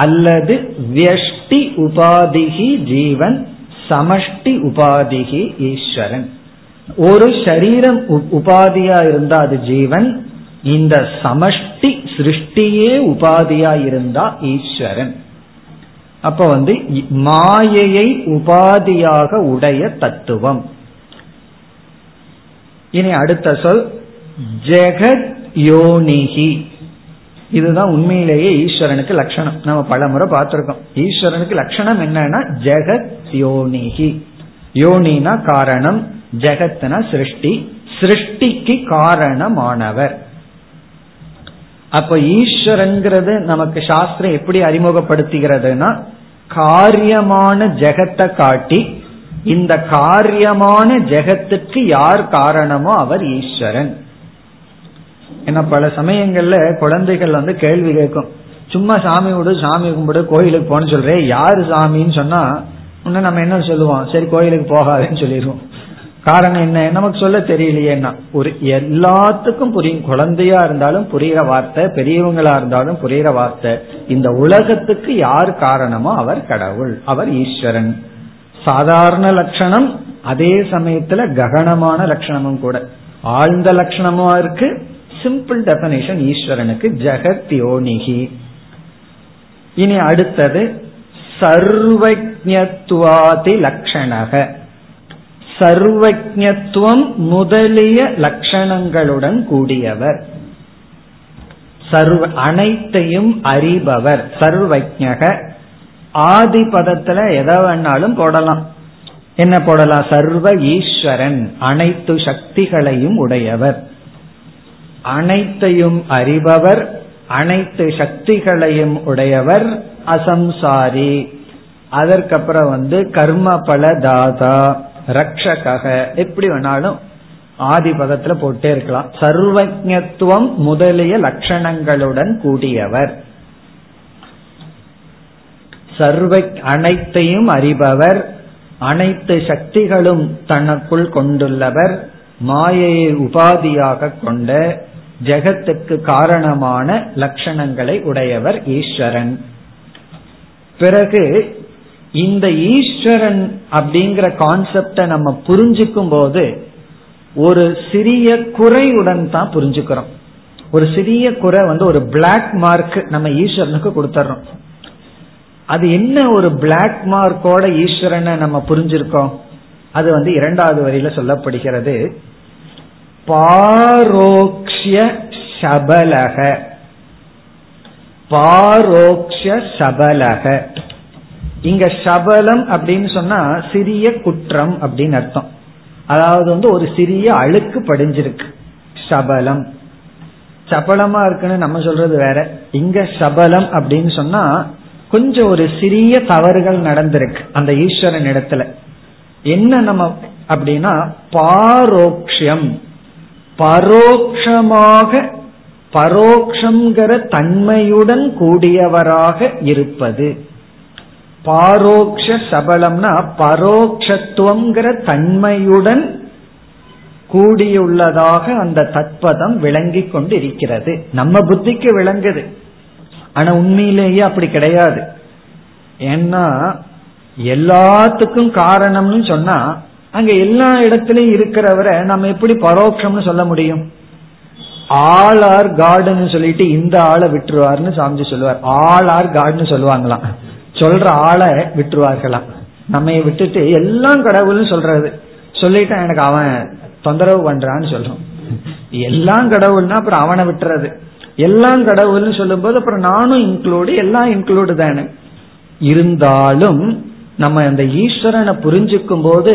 அல்லது வியஷ்டி உபாதிகி ஜீவன், சமஷ்டி உபாதிகி ஈஸ்வரன். ஒரு சரீரம் உபாதியா இருந்தா அது ஜீவன், இந்த சமஷ்டி சிருஷ்டியே உபாதியா இருந்தா ஈஸ்வரன். அப்ப வந்து மாயையை உபாதியாக உடைய தத்துவம். இனி அடுத்த சொல் ஜெகத் யோனிகி. இதுதான் உண்மையிலேயே ஈஸ்வரனுக்கு லட்சணம். நம்ம பல முறை பார்த்திருக்கோம், ஈஸ்வரனுக்கு லட்சணம் என்னன்னா ஜெகத் யோனிகி. யோனினா காரணம், ஜெகத்னா சிருஷ்டி, சிருஷ்டிக்கு காரணமானவர். அப்ப ஈஸ்வரன்கிறது நமக்கு சாஸ்திரம் எப்படி அறிமுகப்படுத்துகிறதுனா, காரியமான ஜெகத்தை காட்டி இந்த காரியமான ஜெகத்துக்கு யார் காரணமோ அவர் ஈஸ்வரன். ஏன்னா பல சமயங்கள்ல குழந்தைகள் வந்து கேள்வி கேட்கும், சும்மா சாமி விடு சாமி கும்பிடு கோயிலுக்கு போன்னு சொல்றேன், யாரு சாமின்னு சொன்னா இன்னும் நம்ம என்ன சொல்லுவோம், சரி கோயிலுக்கு போகாதுன்னு சொல்லிடுவோம். காரணம் என்ன நமக்கு சொல்ல தெரியலையேன்னா, ஒரு எல்லாத்துக்கும் புரியும், குழந்தையா இருந்தாலும் புரிகிற வார்த்தை, பெரியவங்களா இருந்தாலும் புரிகிற வார்த்தை, இந்த உலகத்துக்கு யார் காரணமோ அவர் கடவுள், அவர் ஈஸ்வரன். சாதாரண லட்சணம், அதே சமயத்துல ககனமான லட்சணமும் கூட, ஆழ்ந்த லட்சணமா இருக்கு. சிம்பிள் டெபனிஷன் ஈஸ்வரனுக்கு ஜெகத் யோனிகி. இனி அடுத்தது சர்வஜ்ஞத்வாதி லட்சணக. சர்வஜ்ஞத்துவம் முதலிய லட்சணங்களுடன் கூடியவர், சர்வ அனைத்தையும் அறிபவர். சர்வஜ்ஞக ஆதி பதத்துல எதை வேணாலும் போடலாம். என்ன போடலாம்? சர்வ ஈஸ்வரன், அனைத்து சக்திகளையும் உடையவர், அனைத்தையும் அறிபவர், அனைத்து சக்திகளையும் உடையவர், அசம்சாரி. அதற்கப்புறம் வந்து கர்ம பல தாதா, ரக்ஷக, எப்படி வேணாலும் ஆதி பதத்துல போட்டே இருக்கலாம். சர்வஜ்ஞத்துவம் முதலிய லட்சணங்களுடன் கூடியவர், சர்வ அனைத்தையும் அறிபவர், அனைத்து சக்திகளும் தனக்குள் கொண்டுள்ளவர், மாயையை உபாதியாக கொண்ட ஜெகத்துக்கு காரணமான லட்சணங்களை உடையவர் ஈஸ்வரன். பிறகு இந்த ஈஸ்வரன் அப்படிங்கிற கான்செப்டை நம்ம புரிஞ்சுக்கும் போது ஒரு சிறிய குறையுடன் தான் புரிஞ்சுக்கிறோம். ஒரு சிறிய குறை வந்து ஒரு பிளாக் மார்க் நம்ம ஈஸ்வரனுக்கு கொடுத்துறோம். அது என்ன ஒரு பிளாக் மார்க்கோட ஈஸ்வரனை நம்ம புரிஞ்சிருக்கோம்? அது வந்து இரண்டாவது வரியில சொல்லப்படுகிறது. பாரோக்ஷ்ய சபலக. பாரோக்ஷ்ய சபலக. இங்க சபலம் அப்படின்னு சொன்னா சிறிய குற்றம் அப்படின்னு அர்த்தம். அதாவது வந்து ஒரு சிறிய அழுக்கு படிஞ்சிருக்கு, சபலம். சபலமா இருக்குன்னு நம்ம சொல்றது வேற. இங்க சபலம் அப்படின்னு சொன்னா கொஞ்சம் ஒரு சிறிய தவறுகள் நடந்திருக்கு அந்த ஈஸ்வரன் இடத்துல. என்ன நம்ம அப்படின்னா பாரோக்ஷம், பரோக்ஷமாக, பரோக்ஷங்கிற தன்மையுடன் கூடியவராக இருப்பது. பாரோக்ஷ சபலம்னா பரோக்ஷத்துவங்கிற தன்மையுடன் கூடியுள்ளதாக அந்த தத்பதம் விளங்கி கொண்டு இருக்கிறது. நம்ம புத்திக்கு விளங்குது, ஆனா உண்மையிலேயே அப்படி கிடையாது. ஏன்னா எல்லாத்துக்கும் காரணம்னு சொன்னா அங்க எல்லா இடத்துலயும் இருக்கிறவரை நம்ம எப்படி பரோட்சம்னு சொல்ல முடியும்? ஆல் ஆர் காட்னு சொல்லிட்டு இந்த ஆளை விட்டுருவார்னு சாமிஜி சொல்லுவார். ஆல் ஆர் காட்னு சொல்லுவாங்களாம், சொல்ற ஆளை விட்டுருவார்களாம். நம்ம விட்டுட்டு எல்லாம் கடவுள்னு சொல்றது, சொல்லிட்டு எனக்கு அவன் தொந்தரவு பண்றான்னு சொல்றோம். எல்லாம் கடவுள்னா அப்புறம் அவனை விட்டுறது. எல்லாம் கடவுள்னு சொல்லும் போது அப்புறம் நானும் இன்க்ளூடு, எல்லாம் இன்க்ளூடு தானே. இருந்தாலும் நம்ம அந்த ஈஸ்வரனை புரிஞ்சுக்கும் போது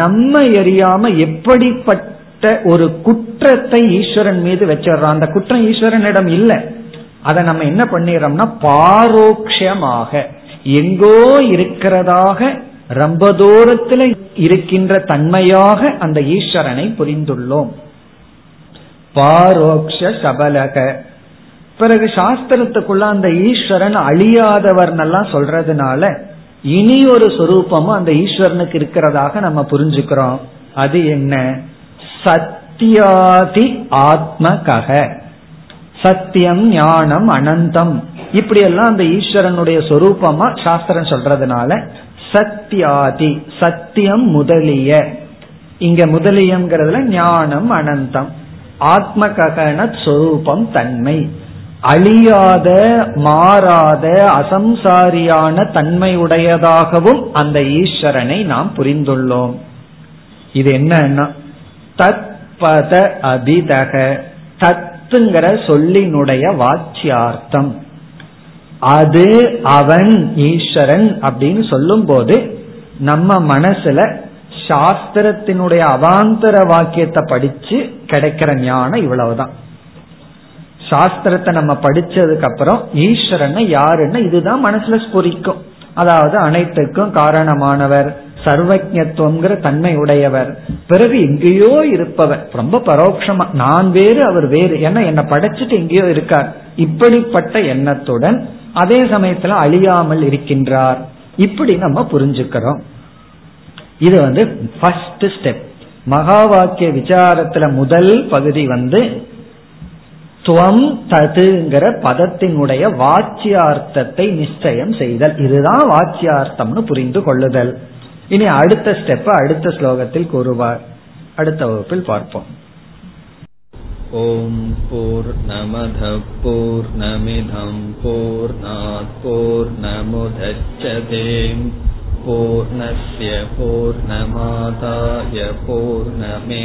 நம்ம எரியாம எப்படிப்பட்ட ஒரு குற்றத்தை ஈஸ்வரன் மீது வச்சிடறோம், அந்த குற்றம் ஈஸ்வரனிடம் இல்லை. அதை நம்ம என்ன பண்ணிடுறோம்னா பாரோக்ஷமாக எங்கோ இருக்கிறதாக, ரொம்ப தூரத்துல இருக்கின்ற தன்மையாக அந்த ஈஸ்வரனை புரிந்துள்ளோம். பாரோக்ஷ சபலக. பிறகு சாஸ்திரத்துக்குள்ள அந்த ஈஸ்வரன் அழியாதவர் எல்லாம் சொல்றதுனால இனி ஒரு சொரூபமும் அந்த ஈஸ்வரனுக்கு இருக்கிறதாக நம்ம புரிஞ்சுக்கிறோம். அது என்ன? சத்தியாதி ஆத்மகஹ. சத்தியம், ஞானம், அனந்தம், இப்படியெல்லாம் அந்த ஈஸ்வரனுடைய சொரூபமா சாஸ்திரம் சொல்றதுனால சத்தியாதி, சத்தியம் முதலிய, இங்க முதலியம்ங்கிறதுல ஞானம், அனந்தம், ஆத்ம ககன சொரூபம் தன்மை, அழியாத மாறாத அசம்சாரியான தன்மையுடையதாகவும் அந்த ஈஸ்வரனை நாம் புரிந்துள்ளோம். இது என்னன்னா தத்பத அபிதக, தத்துங்கிற சொல்லினுடைய வாச்சியார்த்தம். அது அவன் ஈஸ்வரன் அப்படின்னு சொல்லும் போது நம்ம மனசுல சாஸ்திரத்தினுடைய அவாந்தர வாக்கியத்தை படிச்சு கிடைக்கிற ஞானம் இவ்வளவுதான். சாஸ்திரத்தை நம்ம படிச்சதுக்கு அப்புறம் ஈஸ்வரன் யாருன்னு இதுதான் மனசுல ஸ்புரிக்கும். அதாவது அனைத்துக்கும் காரணமானவர், சர்வஜத்துவம்ங்கிற தன்மை உடையவர், பிறகு எங்கேயோ இருப்பவர், ரொம்ப பரோட்சமா நான் வேறு அவர் வேறு, ஏன்னா என்னை படைச்சிட்டு எங்கேயோ இருக்கார், இப்படிப்பட்ட எண்ணத்துடன் அதே சமயத்துல அழியாமல் இருக்கின்றார். இப்படி நம்ம புரிஞ்சுக்கிறோம். இது வந்து ஃபர்ஸ்ட் ஸ்டெப். மகா வாக்கிய விசாரத்துல முதல் பகுதி வந்து துவம் ததுங்கிற பதத்தினுடைய வாச்சியார்த்தத்தை நிச்சயம் செய்தல். இதுதான் வாச்சியார்த்தம்னு புரிந்து கொள்ளுதல். இனி அடுத்த ஸ்டெப்பை அடுத்த ஸ்லோகத்தில் கூறுவார். அடுத்த வகுப்பில் பார்ப்போம். ஓம் பூர்ணமதః பூர்ணமிதம் பூர்ணாத் பூர்ணமுதச்யதே பூர்ணஸ்ய பூர்ணமாதாய பூர்ணமேவாவசிஷ்யதே.